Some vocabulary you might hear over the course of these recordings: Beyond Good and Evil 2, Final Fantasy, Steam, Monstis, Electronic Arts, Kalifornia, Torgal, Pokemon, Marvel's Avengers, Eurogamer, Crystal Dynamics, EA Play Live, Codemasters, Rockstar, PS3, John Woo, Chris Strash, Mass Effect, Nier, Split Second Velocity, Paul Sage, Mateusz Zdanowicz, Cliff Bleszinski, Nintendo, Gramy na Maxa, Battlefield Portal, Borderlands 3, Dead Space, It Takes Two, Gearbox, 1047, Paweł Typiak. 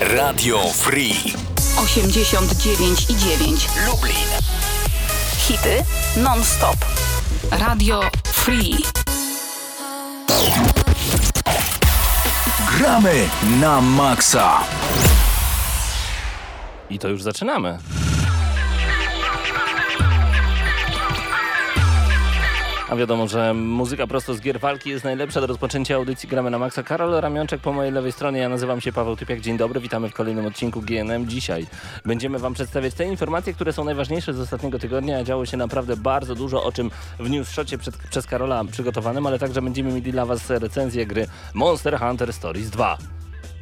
Radio Free 89,9 Lublin. Hity non-stop. Radio Free. Gramy na Maxa. I to już zaczynamy. A wiadomo, że muzyka prosto z gier walki jest najlepsza do rozpoczęcia audycji Gramy na Maxa. Karol Ramionczek po mojej lewej stronie, ja nazywam się Paweł Typiak. Dzień dobry, witamy w kolejnym odcinku GNM. Dzisiaj będziemy Wam przedstawiać te informacje, które są najważniejsze z ostatniego tygodnia, a działo się naprawdę bardzo dużo, o czym w newsshocie przez Karola przygotowanym, ale także będziemy mieli dla Was recenzję gry Monster Hunter Stories 2.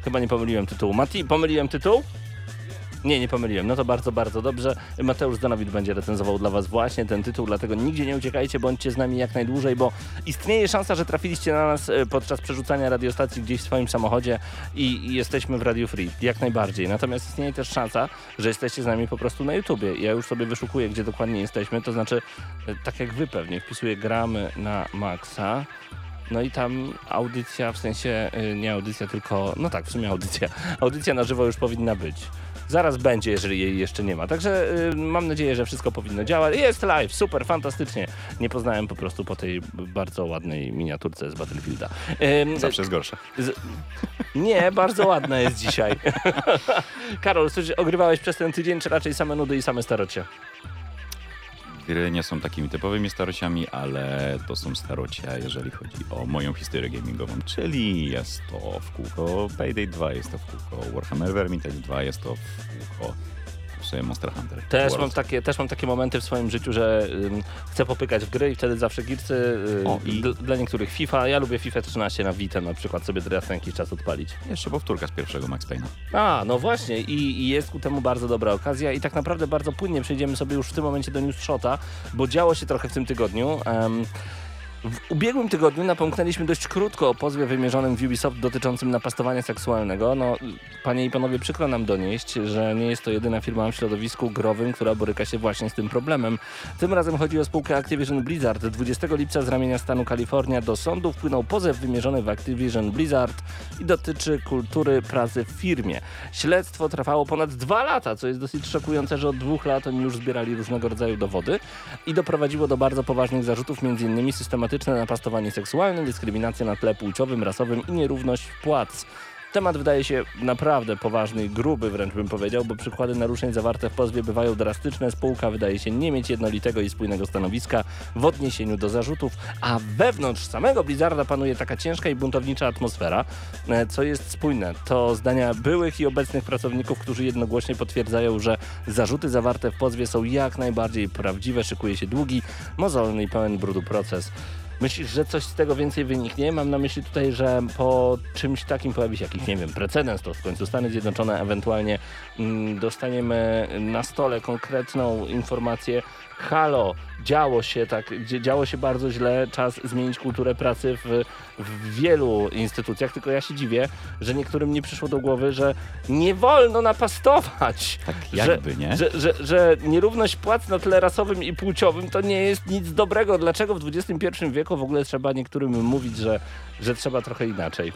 Chyba nie pomyliłem tytułu. Mati, pomyliłem tytuł? Nie pomyliłem. No to bardzo, bardzo dobrze. Mateusz Zdanowicz będzie recenzował dla Was właśnie ten tytuł, dlatego nigdzie nie uciekajcie, bądźcie z nami jak najdłużej, bo istnieje szansa, że trafiliście na nas podczas przerzucania radiostacji gdzieś w swoim samochodzie i jesteśmy w Radio Free, jak najbardziej. Natomiast istnieje też szansa, że jesteście z nami po prostu na YouTubie. Ja już sobie wyszukuję, gdzie dokładnie jesteśmy, to znaczy, tak jak Wy pewnie, wpisuję Gramy na Maxa. No i tam audycja, w sensie nie audycja, tylko, no tak, w sumie audycja. Audycja na żywo już powinna być. Zaraz będzie, jeżeli jej jeszcze nie ma. Także mam nadzieję, że wszystko powinno działać. Jest live, super, fantastycznie. Nie poznałem po prostu po tej bardzo ładnej miniaturce z Battlefielda. Zawsze jest gorsza. Nie, bardzo ładna jest dzisiaj. Karol, coś ogrywałeś przez ten tydzień, czy raczej same nudy i same starocie? Gry nie są takimi typowymi starociami, ale to są starocia, jeżeli chodzi o moją historię gamingową, czyli jest to w kółko Payday 2, jest to w kółko Warhammer Vermintide 2, jest to w kółko Monster Hunter. Też mam takie momenty w swoim życiu, że chcę popykać w gry i wtedy zawsze giercy, dla niektórych FIFA. Ja lubię FIFA 13 na Vita na przykład sobie teraz na jakiś czas odpalić. Jeszcze powtórka z pierwszego Max Payne'a. A, no właśnie i jest ku temu bardzo dobra okazja i tak naprawdę bardzo płynnie przejdziemy sobie już w tym momencie do newsshota, bo działo się trochę w tym tygodniu. W ubiegłym tygodniu napomknęliśmy dość krótko o pozwie wymierzonym w Ubisoft dotyczącym napastowania seksualnego. No, panie i panowie, przykro nam donieść, że nie jest to jedyna firma w środowisku growym, która boryka się właśnie z tym problemem. Tym razem chodzi o spółkę Activision Blizzard. 20 lipca z ramienia stanu Kalifornia do sądu wpłynął pozew wymierzony w Activision Blizzard i dotyczy kultury pracy w firmie. Śledztwo trwało ponad 2 lata, co jest dosyć szokujące, że od 2 lat oni już zbierali różnego rodzaju dowody i doprowadziło do bardzo poważnych zarzutów, m.in. systematyczne napastowanie seksualne, dyskryminacja na tle płciowym, rasowym i nierówność płac. Temat wydaje się naprawdę poważny i gruby, wręcz bym powiedział, bo przykłady naruszeń zawarte w pozwie bywają drastyczne. Spółka wydaje się nie mieć jednolitego i spójnego stanowiska w odniesieniu do zarzutów, a wewnątrz samego Blizzarda panuje taka ciężka i buntownicza atmosfera, co jest spójne. To zdania byłych i obecnych pracowników, którzy jednogłośnie potwierdzają, że zarzuty zawarte w pozwie są jak najbardziej prawdziwe. Szykuje się długi, mozolny i pełen brudu proces. Myślisz, że coś z tego więcej wyniknie? Mam na myśli tutaj, że po czymś takim pojawi się jakiś, nie wiem, precedens, to w końcu Stany Zjednoczone, ewentualnie dostaniemy na stole konkretną informację. Halo, działo się bardzo źle, czas zmienić kulturę pracy w wielu instytucjach, tylko ja się dziwię, że niektórym nie przyszło do głowy, że nie wolno napastować. Tak jakby, nie? Że nierówność płac na tle rasowym i płciowym to nie jest nic dobrego. Dlaczego w XXI wieku w ogóle trzeba niektórym mówić, że trzeba trochę inaczej?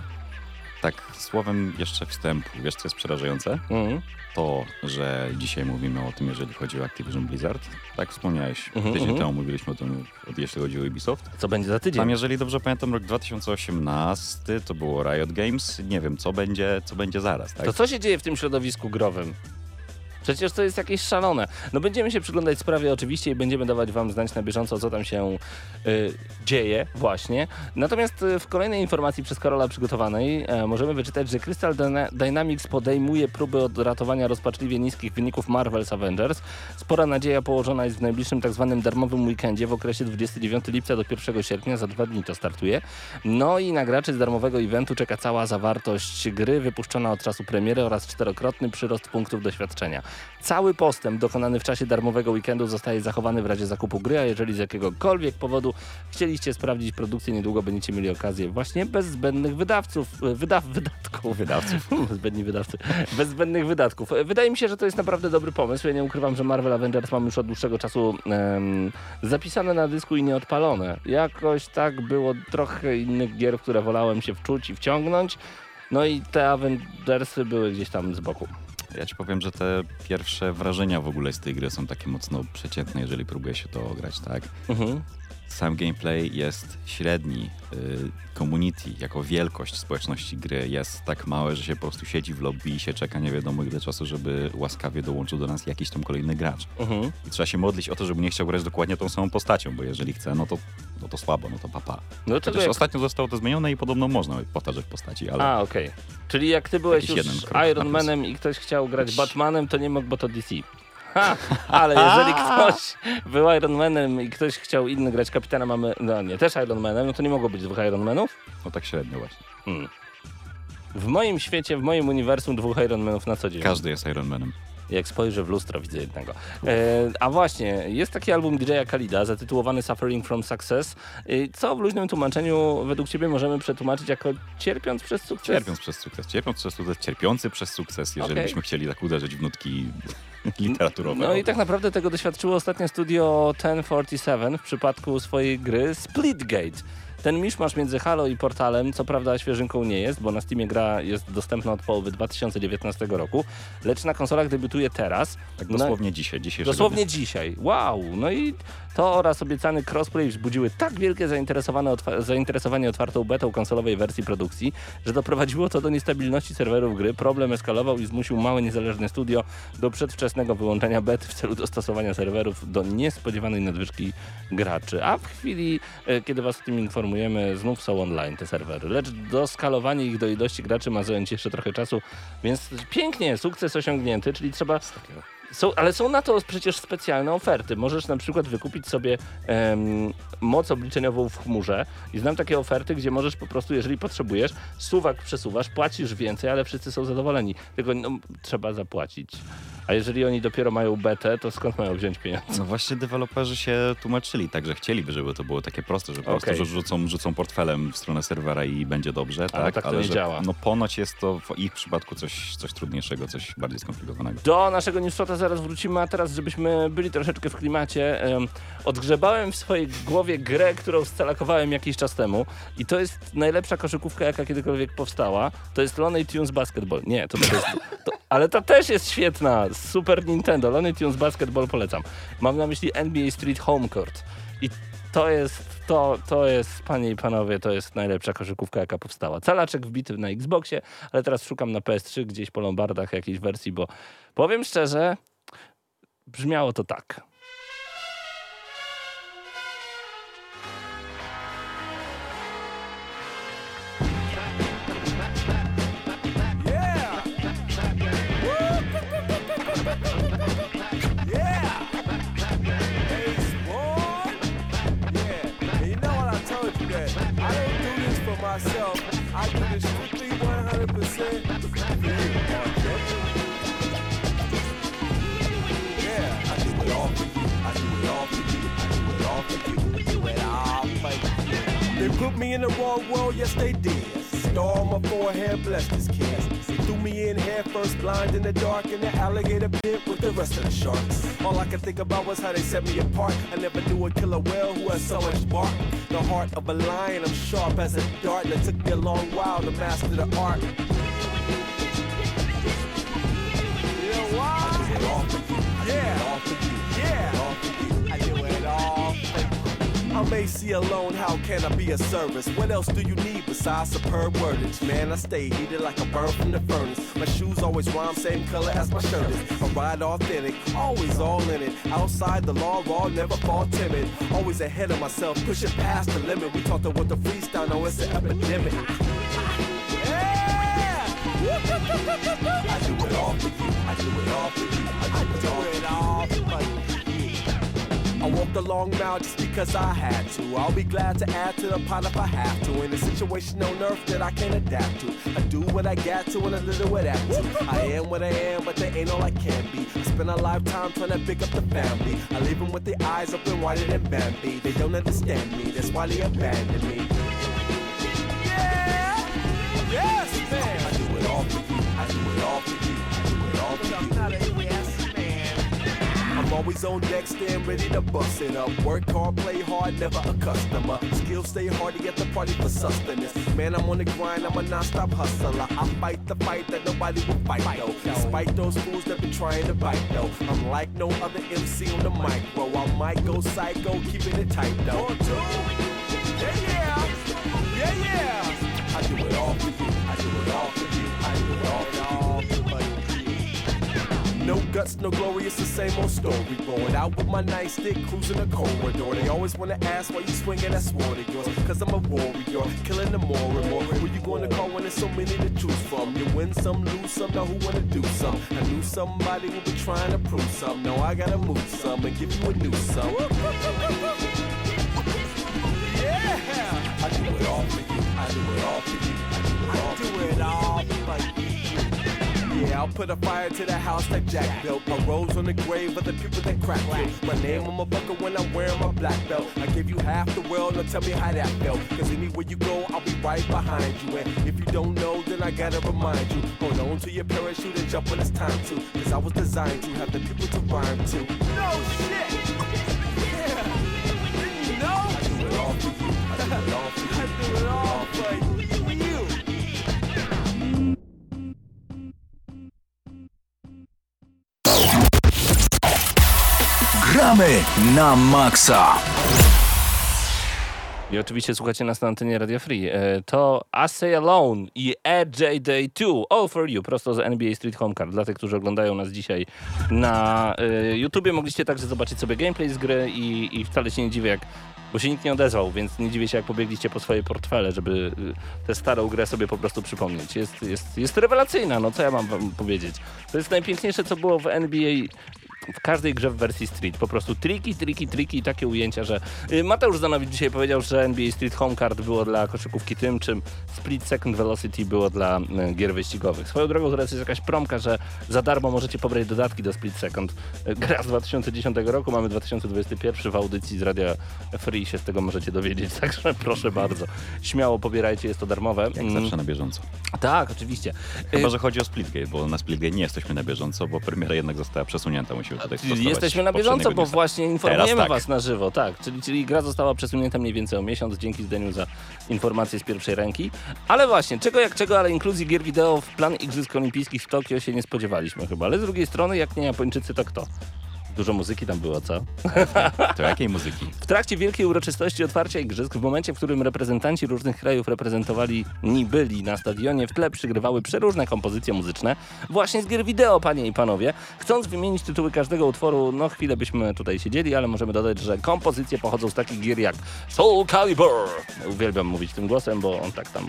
Tak, słowem jeszcze wstępu, wiesz co jest przerażające? Mm. To, że dzisiaj mówimy o tym, jeżeli chodzi o Activision Blizzard. Tak wspomniałeś, tydzień temu mówiliśmy o tym, jeśli chodzi o Ubisoft. Co będzie za tydzień? Tam, jeżeli dobrze pamiętam, rok 2018, to było Riot Games. Nie wiem, co będzie zaraz, tak? To co się dzieje w tym środowisku growym? Przecież to jest jakieś szalone. No będziemy się przyglądać sprawie oczywiście i będziemy dawać Wam znać na bieżąco, co tam się dzieje właśnie. Natomiast w kolejnej informacji przez Karola przygotowanej możemy wyczytać, że Crystal Dynamics podejmuje próby odratowania rozpaczliwie niskich wyników Marvel's Avengers. Spora nadzieja położona jest w najbliższym tak zwanym darmowym weekendzie w okresie 29 lipca do 1 sierpnia. Za 2 dni to startuje. No i na graczy z darmowego eventu czeka cała zawartość gry wypuszczona od czasu premiery oraz 4-krotny przyrost punktów doświadczenia. Cały postęp dokonany w czasie darmowego weekendu zostaje zachowany w razie zakupu gry, a jeżeli z jakiegokolwiek powodu chcieliście sprawdzić produkcję, niedługo będziecie mieli okazję właśnie bez zbędnych wydatków. Bez zbędnych wydatków. Wydaje mi się, że to jest naprawdę dobry pomysł. Ja nie ukrywam, że Marvel Avengers mam już od dłuższego czasu zapisane na dysku i nieodpalone. Jakoś tak było trochę innych gier, w które wolałem się wczuć i wciągnąć. No i te Avengersy były gdzieś tam z boku. Ja ci powiem, że te pierwsze wrażenia w ogóle z tej gry są takie mocno przeciętne, jeżeli próbuje się to grać, tak? Mhm. Sam gameplay jest średni. Community jako wielkość społeczności gry jest tak małe, że się po prostu siedzi w lobby i się czeka nie wiadomo ile czasu, żeby łaskawie dołączył do nas jakiś tam kolejny gracz. Uh-huh. I trzeba się modlić o to, żeby nie chciał grać dokładnie tą samą postacią, bo jeżeli chce, no to słabo, no to papa. No to jak... Ostatnio zostało to zmienione i podobno można powtarzać postaci, ale... A, okej. Okay. Czyli jak ty byłeś już Iron Manem i ktoś chciał grać Batmanem, to nie mógł, bo to DC. Ha, ale jeżeli ktoś był Iron Manem i ktoś chciał inny grać kapitana, też Iron Manem, no to nie mogło być dwóch Iron Manów? No tak średnio właśnie. Hmm. W moim świecie, w moim uniwersum dwóch Iron Manów na co dzień. Każdy jest Iron Manem. Jak spojrzę w lustro, widzę jednego. A właśnie, jest taki album DJ Kalida zatytułowany Suffering from Success, co w luźnym tłumaczeniu według ciebie możemy przetłumaczyć jako cierpiąc przez sukces? Cierpiący przez sukces, jeżeli byśmy chcieli tak uderzyć w nutki literaturowe. No i tak naprawdę tego doświadczyło ostatnio studio 1047 w przypadku swojej gry Splitgate. Ten miszmasz między Halo i Portalem, co prawda świeżynką nie jest, bo na Steamie gra jest dostępna od połowy 2019 roku, lecz na konsolach debiutuje teraz. Tak dosłownie dzisiaj. Dosłownie dzisiaj. Wow! No i to oraz obiecany crossplay wzbudziły tak wielkie zainteresowanie otwartą betą konsolowej wersji produkcji, że doprowadziło to do niestabilności serwerów gry, problem eskalował i zmusił małe niezależne studio do przedwczesnego wyłączenia bety w celu dostosowania serwerów do niespodziewanej nadwyżki graczy. A w chwili, kiedy was o tym informujemy, znów są online te serwery, lecz doskalowanie ich do ilości graczy ma zająć jeszcze trochę czasu, więc pięknie, sukces osiągnięty, czyli trzeba... ale są na to przecież specjalne oferty. Możesz na przykład wykupić sobie moc obliczeniową w chmurze i znam takie oferty, gdzie możesz po prostu, jeżeli potrzebujesz, suwak przesuwasz, płacisz więcej, ale wszyscy są zadowoleni. Tylko trzeba zapłacić. A jeżeli oni dopiero mają betę, to skąd mają wziąć pieniądze? No właśnie deweloperzy się tłumaczyli, także chcieliby, żeby to było takie proste, że po prostu rzucą portfelem w stronę serwera i będzie dobrze. Ale tak to nie działa. No ponoć jest to w ich przypadku coś trudniejszego, coś bardziej skomplikowanego. Do naszego newsshota zaraz wrócimy, a teraz żebyśmy byli troszeczkę w klimacie. Odgrzebałem w swojej głowie grę, którą scalakowałem jakiś czas temu i to jest najlepsza koszykówka, jaka kiedykolwiek powstała. To jest Looney Tunes Basketball. Nie, ale ta też jest świetna. Super Nintendo, Looney Tunes Basketball polecam. Mam na myśli NBA Street Homecourt. I to jest, panie i panowie, to jest najlepsza koszykówka, jaka powstała. Calaczek wbity na Xboxie, ale teraz szukam na PS3 gdzieś po lombardach jakiejś wersji, bo powiem szczerze, brzmiało to tak. I do this strictly 100% for you. Yeah, I do it all for you. I do it all for you. They put me in the wrong world, yes they did. Storm my forehead, bless this cast. They threw me in head first, blind in the dark, in the alligator pit with the rest of the sharks. All I could think about was how they set me apart. I never knew a killer well who had so much bark. The heart of a lion, I'm sharp as a dart. And it took me a long while to master the art. Yeah, why? I do it all for you. Yeah. I do it all for you. I'm AC alone, how can I be a service? What else do you need besides superb wordage? Man, I stay heated like a bird from the furnace. My shoes always rhyme, same color as my shirt is. I ride authentic, always all in it. Outside the law, raw, never fall timid. Always ahead of myself, pushing past the limit. We talked about the freestyle, now it's an epidemic. Yeah! I do it all for you. I do it all for you. I do it all for you. I walked a long mile just because I had to. I'll be glad to add to the pot if I have to. In a situation on earth that I can't adapt to, I do what I got to and a little of that too. I am what I am, but that ain't all I can be. I spend a lifetime trying to pick up the family. I leave them with their eyes open wider than Bambi. They don't understand me, that's why they abandon me. Yeah! Yes, man! I do it all for you, I do it all for you, I do it all for you. I'm always on deck, stand ready to bust it up. Work hard, play hard, never a customer. Skills stay hard to get the party for sustenance. Man, I'm on the grind, I'm a non-stop hustler. I fight the fight that nobody will fight though. Despite those fools that been trying to bite though, I'm like no other MC on the micro. I might go psycho, keeping it tight though. Yeah, yeah, yeah, yeah. I do it all for you, I do it all for you, I do it all for you. No guts, no glory, it's the same old story. Rolling out with my nightstick, cruising a corridor. They always wanna ask why you swinging that sword of yours. Cause I'm a warrior, killing them more and more. Who you gonna call when there's so many to choose from? You win some, lose some, now who wanna do some? I knew somebody who was trying to prove some. Now I gotta move some and give you a new some. Yeah! I do it all for you, I do it all for you, I do it all for you, I do it all for you. Yeah, I'll put a fire to the house that Jack built. My rose on the grave of the people that crack it. My name on my bucket when I'm wearing my black belt. I give you half the world, now tell me how that felt. Cause anywhere you go, I'll be right behind you. And if you don't know, then I gotta remind you. Hold on to your parachute and jump when it's time to. Cause I was designed to have the people to rhyme to. No shit! Yeah! No! I do it all for you, I do it all for you, I do it all for you. Gramy na Maxa. I oczywiście słuchacie nas na antenie Radio Free. To I Say Alone i EJ Day 2, All For You, prosto z NBA Street Homecourt. Dla tych, którzy oglądają nas dzisiaj na YouTubie, mogliście także zobaczyć sobie gameplay z gry i wcale się nie dziwię, jak, bo się nikt nie odezwał, więc nie dziwię się, jak pobiegliście po swoje portfele, żeby tę starą grę sobie po prostu przypomnieć. Jest rewelacyjna, no co ja mam wam powiedzieć. To jest najpiękniejsze, co było w NBA. W każdej grze w wersji Street. Po prostu triki i takie ujęcia, że... Mateusz Zdanowicz dzisiaj powiedział, że NBA Street Homecourt było dla koszykówki tym, czym Split Second Velocity było dla gier wyścigowych. Swoją drogą teraz jest jakaś promka, że za darmo możecie pobrać dodatki do Split Second. Gra z 2010 roku, mamy 2021 w audycji z Radia Free, się z tego możecie dowiedzieć, także proszę bardzo. Śmiało pobierajcie, jest to darmowe. Jak zawsze na bieżąco. Tak, oczywiście. Chyba, że chodzi o Splitgate, bo na Splitgate nie jesteśmy na bieżąco, bo premiera jednak została przesunięta, musimy. Jesteśmy na bieżąco, bo właśnie informujemy tak. Was na żywo, tak. Czyli gra została przesunięta mniej więcej o miesiąc. Dzięki Zdeniu za informacje z pierwszej ręki. Ale właśnie, czego jak czego, ale inkluzji gier wideo w plan Igrzysk Olimpijskich w Tokio się nie spodziewaliśmy chyba. Ale z drugiej strony, jak nie Japończycy, to kto? Dużo muzyki tam było, co? To jakiej muzyki? W trakcie wielkiej uroczystości otwarcia igrzysk, w momencie, w którym reprezentanci różnych krajów reprezentowali byli na stadionie, w tle przygrywały przeróżne kompozycje muzyczne, właśnie z gier wideo, panie i panowie. Chcąc wymienić tytuły każdego utworu, no chwilę byśmy tutaj siedzieli, ale możemy dodać, że kompozycje pochodzą z takich gier jak Soul Calibur. Uwielbiam mówić tym głosem, bo on tak tam...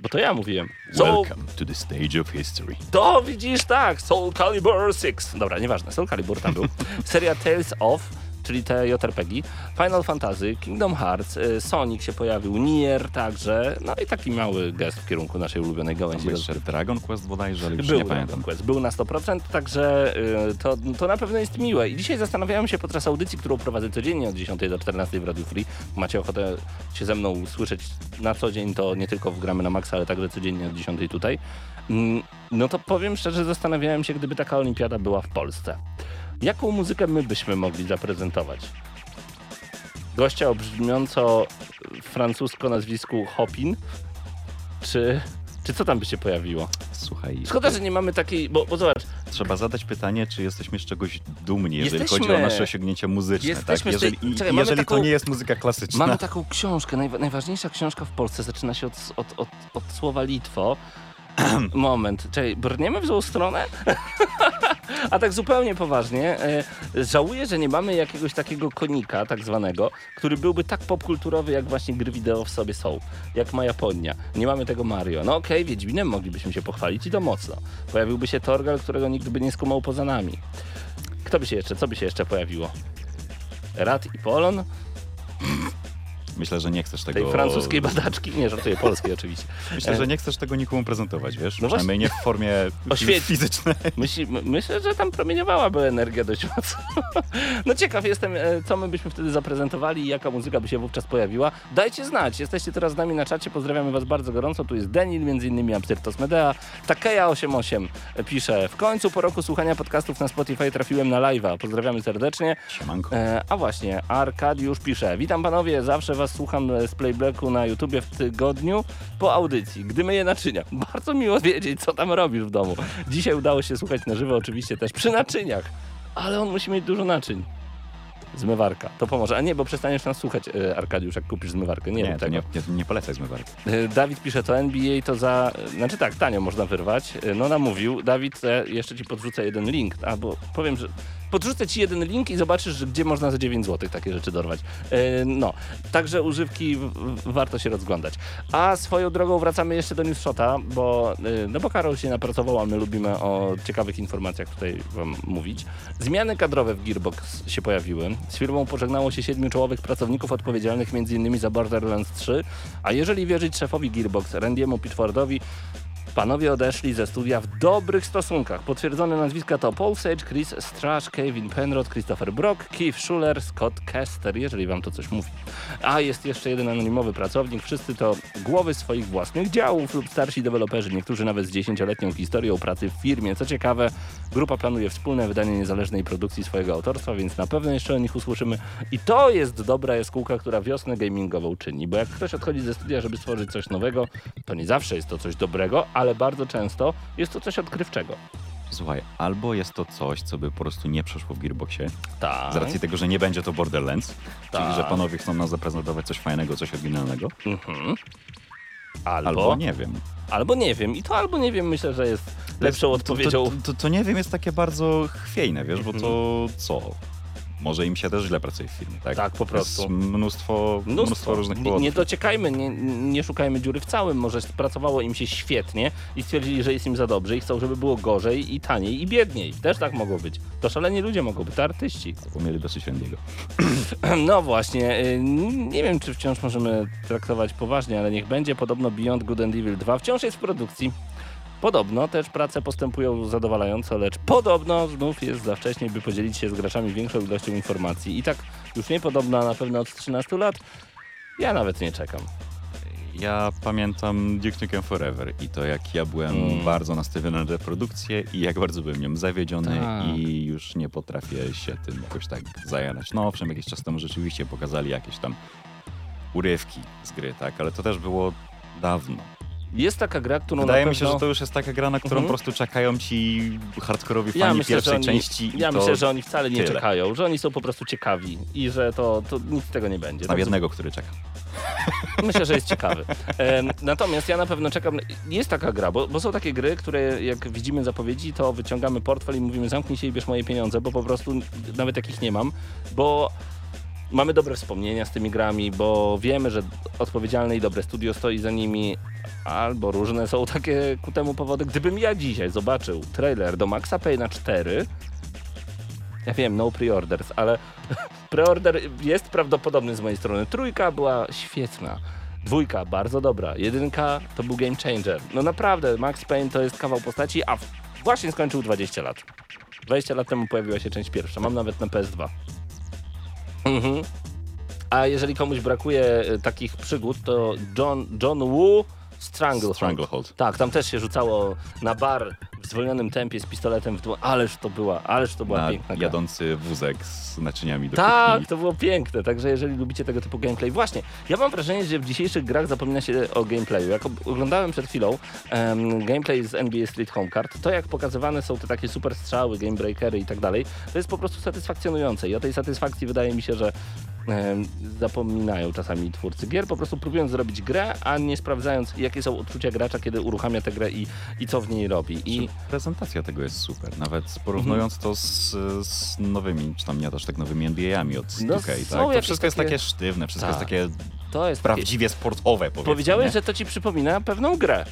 Bo to ja mówiłem. Welcome to the stage of history. To widzisz tak, Soul Calibur 6. Dobra, nieważne, Soul Calibur tam był. Seria Tales of, czyli te JRPG, Final Fantasy, Kingdom Hearts, Sonic się pojawił, Nier także, no i taki mały gest w kierunku naszej ulubionej gałęzi. Był jeszcze Dragon Quest bodajże, ale już nie pamiętam. Quest, był na 100%, także to na pewno jest miłe. I dzisiaj zastanawiałem się podczas audycji, którą prowadzę codziennie od 10 do 14 w Radiu Free. Macie ochotę się ze mną słyszeć na co dzień, to nie tylko w Gramy na Maxa, ale także codziennie od 10 tutaj. No to powiem szczerze, zastanawiałem się, gdyby taka olimpiada była w Polsce. Jaką muzykę my byśmy mogli zaprezentować? Gościa o brzmiąco francusko nazwisku Hopin? Czy co tam by się pojawiło? Słuchaj... Szkoda, że nie mamy takiej... Bo zobacz... Trzeba zadać pytanie, czy jesteśmy z czegoś dumni, jeżeli chodzi o nasze osiągnięcia muzyczne. Jesteśmy, tak? Jeżeli to nie jest muzyka klasyczna. Mamy taką książkę, najważniejsza książka w Polsce, zaczyna się od słowa Litwo. Moment, czyli brniemy w złą stronę? A tak zupełnie poważnie, żałuję, że nie mamy jakiegoś takiego konika tak zwanego, który byłby tak popkulturowy, jak właśnie gry wideo w sobie są, jak ma Japonia. Nie mamy tego Mario. No okej, Wiedźminem moglibyśmy się pochwalić i to mocno. Pojawiłby się Torgal, którego nikt by nie skumał poza nami. Co by się jeszcze pojawiło? Rat i Polon? Myślę, że nie chcesz tego... Tej francuskiej badaczki? Nie, żartuję, polskiej oczywiście. Myślę, że nie chcesz tego nikomu prezentować, wiesz? No przynajmniej nie w formie fizycznej. Myślę, że tam promieniowałaby energia dość mocno. No ciekaw jestem, co my byśmy wtedy zaprezentowali i jaka muzyka by się wówczas pojawiła. Dajcie znać, jesteście teraz z nami na czacie, pozdrawiamy was bardzo gorąco. Tu jest Denil, m.in. Absyrtos Medea. Takeja88 pisze: w końcu po roku słuchania podcastów na Spotify trafiłem na live'a. Pozdrawiamy serdecznie. Siemanko. A właśnie, Arkadiusz pisze: witam panowie, zawsze was słucham z playbacku na YouTubie w tygodniu po audycji, gdy myję naczynia. Bardzo miło wiedzieć, co tam robisz w domu. Dzisiaj udało się słuchać na żywo, oczywiście też przy naczyniach, ale on musi mieć dużo naczyń. Zmywarka, to pomoże. A nie, bo przestaniesz nas słuchać, Arkadiusz, jak kupisz zmywarkę. Nie, to nie polecaj zmywarki. Dawid pisze, to NBA to za... Znaczy tak, tanio można wyrwać. No namówił. Dawid, jeszcze ci podrzucę jeden link. A bo powiem, że... Podrzucę ci jeden link i zobaczysz, gdzie można za 9 zł takie rzeczy dorwać. No, także używki warto się rozglądać. A swoją drogą wracamy jeszcze do Newsshota, bo, no bo Karol się napracował, a my lubimy o ciekawych informacjach tutaj wam mówić. Zmiany kadrowe w Gearbox się pojawiły. Z firmą pożegnało się 7 czołowych pracowników odpowiedzialnych m.in. za Borderlands 3, a jeżeli wierzyć szefowi Gearbox, Randiemu Pitchfordowi, panowie odeszli ze studia w dobrych stosunkach. Potwierdzone nazwiska to Paul Sage, Chris Strash, Kevin Penrod, Christopher Brock, Keith Schuller, Scott Kester, jeżeli wam to coś mówi. A jest jeszcze jeden anonimowy pracownik. Wszyscy to głowy swoich własnych działów lub starsi deweloperzy, niektórzy nawet z 10-letnią historią pracy w firmie. Co ciekawe, grupa planuje wspólne wydanie niezależnej produkcji swojego autorstwa, więc na pewno jeszcze o nich usłyszymy. I to jest dobra jaskółka, która wiosnę gamingową czyni, bo jak ktoś odchodzi ze studia, żeby stworzyć coś nowego, to nie zawsze jest to coś dobrego, ale bardzo często jest to coś odkrywczego. Słuchaj, albo jest to coś, co by po prostu nie przeszło w Gearboxie, tak, z racji tego, że nie będzie to Borderlands, tak, czyli że panowie chcą nam zaprezentować coś fajnego, coś oryginalnego. Mhm. Albo nie wiem. Albo nie wiem. I to albo nie wiem, myślę, że jest lepszą odpowiedzią. To nie wiem jest takie bardzo chwiejne, wiesz, bo to co? Może im się też źle pracuje w firmie, tak? Tak, po prostu. Jest mnóstwo różnych powodów. Nie dociekajmy, nie szukajmy dziury w całym. Może pracowało im się świetnie i stwierdzili, że jest im za dobrze i chcą, żeby było gorzej i taniej i biedniej. Też tak mogło być. To szaleni ludzie mogą być, to artyści. Umieli dosyć Randiego. No właśnie, nie wiem, czy wciąż możemy traktować poważnie, ale niech będzie. Podobno Beyond Good and Evil 2 wciąż jest w produkcji. Podobno też prace postępują zadowalająco, lecz podobno znów jest za wcześnie, by podzielić się z graczami większą ilością informacji. I tak już niepodobna na pewno od 13 lat. Ja nawet nie czekam. Ja pamiętam Duke Nukem Forever i to, jak ja byłem bardzo nastawiony na reprodukcję i jak bardzo byłem nią zawiedziony, tak, i już nie potrafię się tym jakoś tak zajarać. No owszem, jakiś czas temu rzeczywiście pokazali jakieś tam urywki z gry, tak, ale to też było dawno. Jest taka gra, którą wydaje mi się, że to już jest taka gra, na którą po prostu czekają ci hardkorowi fani pierwszej części. Ja myślę, że oni wcale nie czekają, że oni są po prostu ciekawi i że to nic z tego nie będzie. Znam jednego, który czeka. Myślę, że jest ciekawy. Natomiast ja na pewno czekam. Jest taka gra, bo są takie gry, które jak widzimy zapowiedzi, to wyciągamy portfel i mówimy: zamknij się i bierz moje pieniądze, bo po prostu nawet takich nie mam, bo... Mamy dobre wspomnienia z tymi grami, bo wiemy, że odpowiedzialne i dobre studio stoi za nimi, albo różne są takie ku temu powody. Gdybym ja dzisiaj zobaczył trailer do Maxa Payne'a 4, ja wiem, no pre-orders, ale pre-order jest prawdopodobny z mojej strony. 3 była świetna, 2 bardzo dobra, 1 to był game changer. No naprawdę, Max Payne to jest kawał postaci, a właśnie skończył 20 lat. 20 lat temu pojawiła się część pierwsza, mam nawet na PS2. Mhm. A jeżeli komuś brakuje takich przygód, to John Woo Stranglehold. Tak, tam też się rzucało na bar w zwolnionym tempie z pistoletem w dłoń. Ależ to była piękna gra. Jadący wózek z naczyniami do kuchni. Tak, to było piękne. Także jeżeli lubicie tego typu gameplay. Właśnie, ja mam wrażenie, że w dzisiejszych grach zapomina się o gameplayu. Jak oglądałem przed chwilą gameplay z NBA Street Homecourt, to jak pokazywane są te takie super strzały, gamebreakery i tak dalej, to jest po prostu satysfakcjonujące. I o tej satysfakcji wydaje mi się, że zapominają czasami twórcy gier, po prostu próbując zrobić grę, a nie sprawdzając, jakie są odczucia gracza, kiedy uruchamia tę grę i co w niej robi. I prezentacja tego jest super, nawet porównując to z nowymi, czy tam nie też tak nowymi NBA-ami od 2K, tak? To wszystko jest takie sztywne, wszystko jest takie prawdziwie sportowe, powiedzmy. Powiedziałeś, że to ci przypomina pewną grę.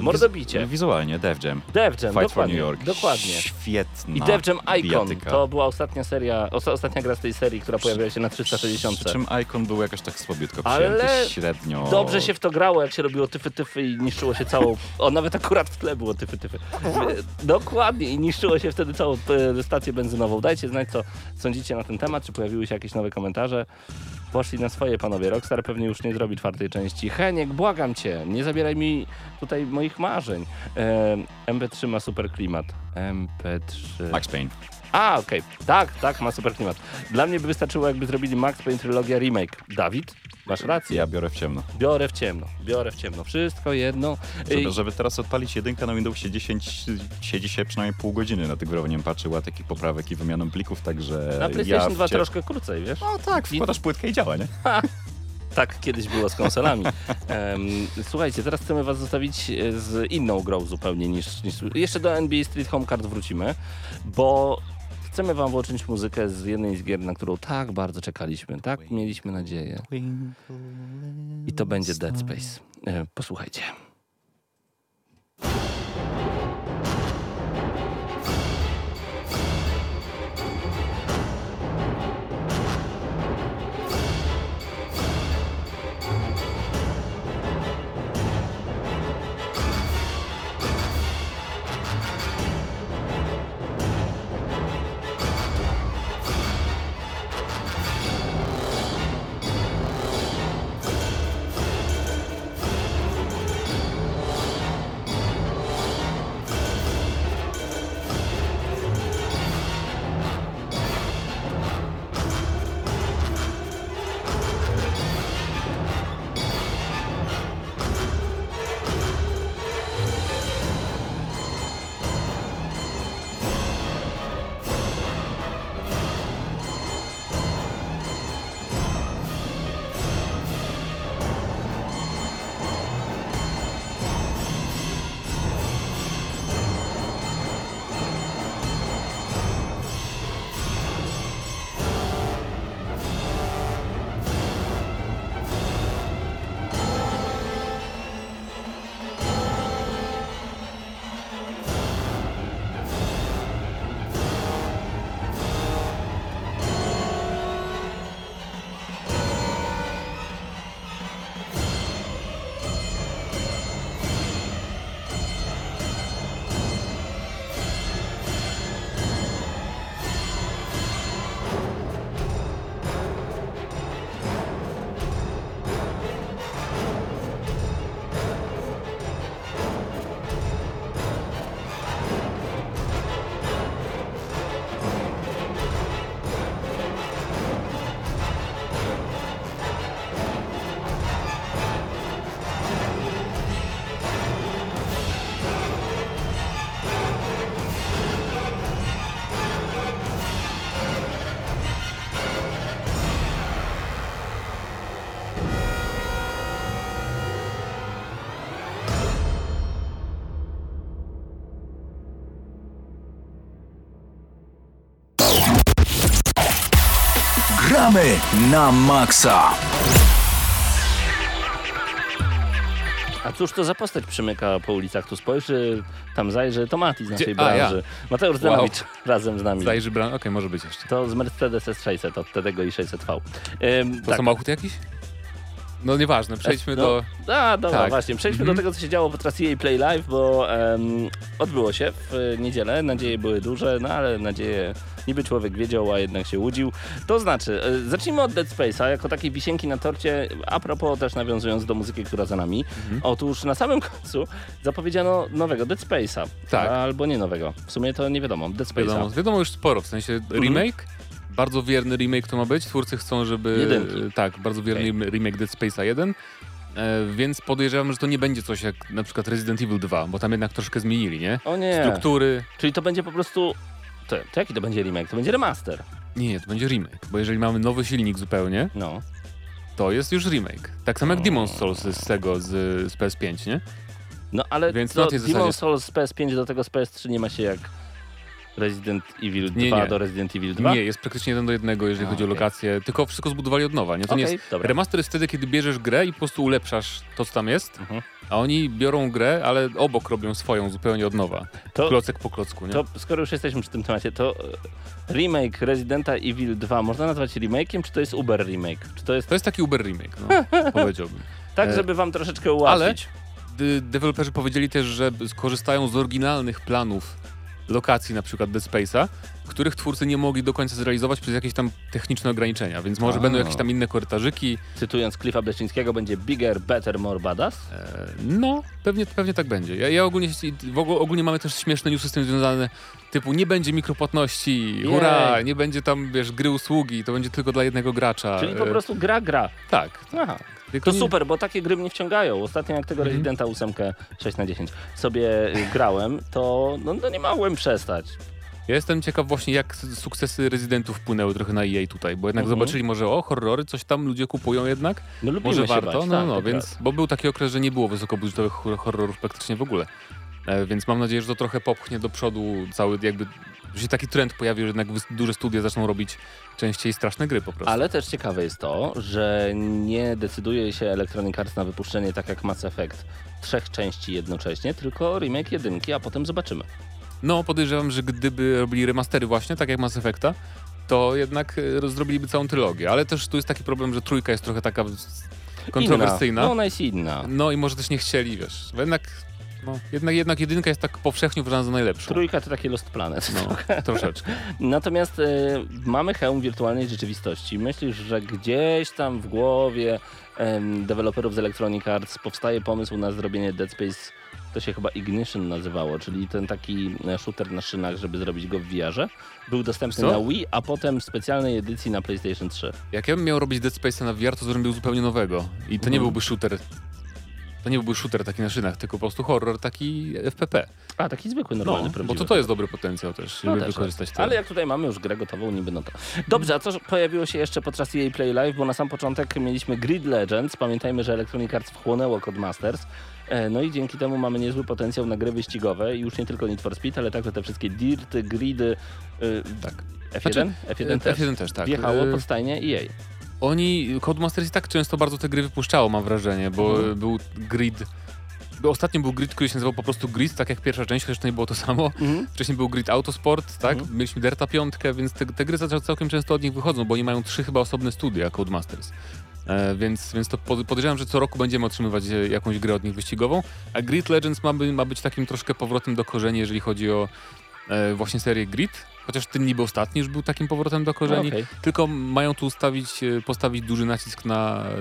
Mordobicie. Wizualnie, Def Jam. Def Jam, Fight for New York. Dokładnie. Świetna. I Def Jam Icon. Bijatyka. To była ostatnia gra z tej serii, która pojawiła się na 360. Przy czym Icon był jakoś tak słabiutko przyjęty, średnio. Dobrze się w to grało, jak się robiło tyfy i niszczyło się całą... O, nawet akurat w tle było tyfy. Dokładnie. I niszczyło się wtedy całą stację benzynową. Dajcie znać, co sądzicie na ten temat. Czy pojawiły się jakieś nowe komentarze? Poszli na swoje, panowie. Rockstar pewnie już nie zrobi czwartej części. Heniek, błagam cię, nie zabieraj mi tutaj moich marzeń. MP3 ma super klimat. MP3... Max Payne. A, okej. Okay. Tak, ma super klimat. Dla mnie by wystarczyło, jakby zrobili Max Payne Trylogia Remake. Dawid? Masz rację. Ja biorę w ciemno. Wszystko jedno. Żeby teraz odpalić jedynkę na Windowsie 10, siedzi się przynajmniej pół godziny na tym growniem, patrzyła takich poprawek i wymianą plików, także... Na PlayStation 2 troszkę krócej, wiesz? No tak, wkładasz płytkę i działa, nie? Tak kiedyś było z konsolami. Słuchajcie, teraz chcemy was zostawić z inną grą zupełnie niż... Jeszcze do NBA Street Homecourt wrócimy, bo... Chcemy wam włączyć muzykę z jednej z gier, na którą tak bardzo czekaliśmy, tak mieliśmy nadzieję. I to będzie Dead Space. Posłuchajcie. Gramy na Maxa. A cóż to za postać przymyka po ulicach? Tu spojrzy, tam zajrzy, to Mati z naszej branży. Ja. Mateusz Zdanowicz razem z nami. Zajrzy branży, okej, może być jeszcze. To z Mercedes S600, od tego i 600V. To samochód jakiś? No nieważne, przejdźmy do... A, dobra, tak. Właśnie. Przejdźmy do tego, co się działo podczas EA Play Live, bo odbyło się w niedzielę. Nadzieje były duże, no ale nadzieje... Niby człowiek wiedział, a jednak się łudził. To znaczy, zacznijmy od Dead Space'a, jako takiej wisienki na torcie, a propos też nawiązując do muzyki, która za nami. Otóż na samym końcu zapowiedziano nowego Dead Space'a. Tak. Albo nie nowego. W sumie to nie wiadomo. Dead Space'a. Wiadomo już sporo, w sensie remake. Bardzo wierny remake to ma być. Twórcy chcą, żeby... Jedynki. Tak, bardzo wierny remake Dead Space'a 1. Więc podejrzewam, że to nie będzie coś jak na przykład Resident Evil 2, bo tam jednak troszkę zmienili, nie? O nie. Struktury. Czyli to będzie po prostu... To jaki to będzie remake? To będzie remaster. Nie, to będzie remake, bo jeżeli mamy nowy silnik zupełnie, to jest już remake. Tak samo jak Demon's Souls z tego, z PS5, nie? No ale Demon's Souls z PS5 do tego z PS3 nie ma się jak Resident Evil 2 do Resident Evil 2? Nie, jest praktycznie 1 do 1, jeżeli chodzi o lokację. Tylko wszystko zbudowali od nowa. Nie? To nie jest... Remaster jest wtedy, kiedy bierzesz grę i po prostu ulepszasz to, co tam jest, a oni biorą grę, ale obok robią swoją zupełnie od nowa. To, klocek po klocku. Nie? To skoro już jesteśmy przy tym temacie, to remake Residenta Evil 2 można nazwać remake'iem, czy to jest Uber remake? Czy to jest taki Uber remake, no, powiedziałbym. Tak, żeby wam troszeczkę ułatwić. Ale deweloperzy powiedzieli też, że skorzystają z oryginalnych planów lokacji, na przykład Dead Space'a, których twórcy nie mogli do końca zrealizować przez jakieś tam techniczne ograniczenia, więc może będą jakieś tam inne korytarzyki. Cytując Cliffa Bleszyńskiego, będzie bigger, better, more badass? No, pewnie tak będzie. Ja ogólnie mamy też śmieszne newsy z tym związane, typu nie będzie mikropłatności, hurra, nie będzie tam, wiesz, gry usługi, to będzie tylko dla jednego gracza. Czyli po prostu gra. Tak. Aha. To super, bo takie gry mnie wciągają. Ostatnio jak tego Residenta 8 6/10 sobie grałem, to no nie mogłem przestać. Ja jestem ciekaw właśnie, jak sukcesy Residentów wpłynęły trochę na EA tutaj, bo jednak zobaczyli może, horrory, coś tam ludzie kupują jednak, no, może warto, bać, tak, więc, bo był taki okres, że nie było wysokobudżetowych horrorów praktycznie w ogóle, więc mam nadzieję, że to trochę popchnie do przodu cały jakby, że się taki trend pojawił, że jednak duże studia zaczną robić częściej straszne gry po prostu. Ale też ciekawe jest to, że nie decyduje się Electronic Arts na wypuszczenie, tak jak Mass Effect, 3 części jednocześnie, tylko remake 1, a potem zobaczymy. No, podejrzewam, że gdyby robili remastery właśnie, tak jak Mass Effecta, to jednak zrobiliby całą trylogię. Ale też tu jest taki problem, że 3 jest trochę taka kontrowersyjna. No, ona jest inna. No i może też nie chcieli, wiesz. Jednak 1 jest tak powszechnie uważana za najlepszą. 3 to taki Lost Planet. No, troszeczkę. Natomiast mamy hełm wirtualnej rzeczywistości. Myślisz, że gdzieś tam w głowie deweloperów z Electronic Arts powstaje pomysł na zrobienie Dead Space, to się chyba Ignition nazywało, czyli ten taki shooter na szynach, żeby zrobić go w VR-ze. Był dostępny na Wii, a potem w specjalnej edycji na PlayStation 3. Jak ja bym miał robić Dead Space'a na VR, to zrobił zupełnie nowego. I to nie byłby shooter. To nie byłby shooter taki na szynach, tylko po prostu horror taki FPP. A, taki zwykły, normalny, prawdziwy. Bo to jest dobry potencjał też, żeby wykorzystać to. Ale jak tutaj mamy już grę gotową, niby no to. Dobrze, a co pojawiło się jeszcze podczas EA Play Live, bo na sam początek mieliśmy Grid Legends. Pamiętajmy, że Electronic Arts wchłonęło Codemasters. No i dzięki temu mamy niezły potencjał na gry wyścigowe i już nie tylko Need for Speed, ale także te wszystkie dirty, gridy. F1? Znaczy, F1 też, tak. Wjechało pod stajnie EA. Codemasters i tak często bardzo te gry wypuszczało, mam wrażenie, bo był Grid. Ostatnio był Grid, który się nazywał po prostu Grid, tak jak pierwsza część, chociaż nie było to samo. Wcześniej był Grid Autosport, tak? Mieliśmy Derta 5, więc te gry całkiem często od nich wychodzą, bo oni mają 3 chyba osobne studia Codemasters. Więc to podejrzewam, że co roku będziemy otrzymywać jakąś grę od nich wyścigową, a Grid Legends ma być takim troszkę powrotem do korzeni, jeżeli chodzi o właśnie serię Grid. Chociaż ten niby ostatni już był takim powrotem do korzeni, tylko mają tu postawić duży nacisk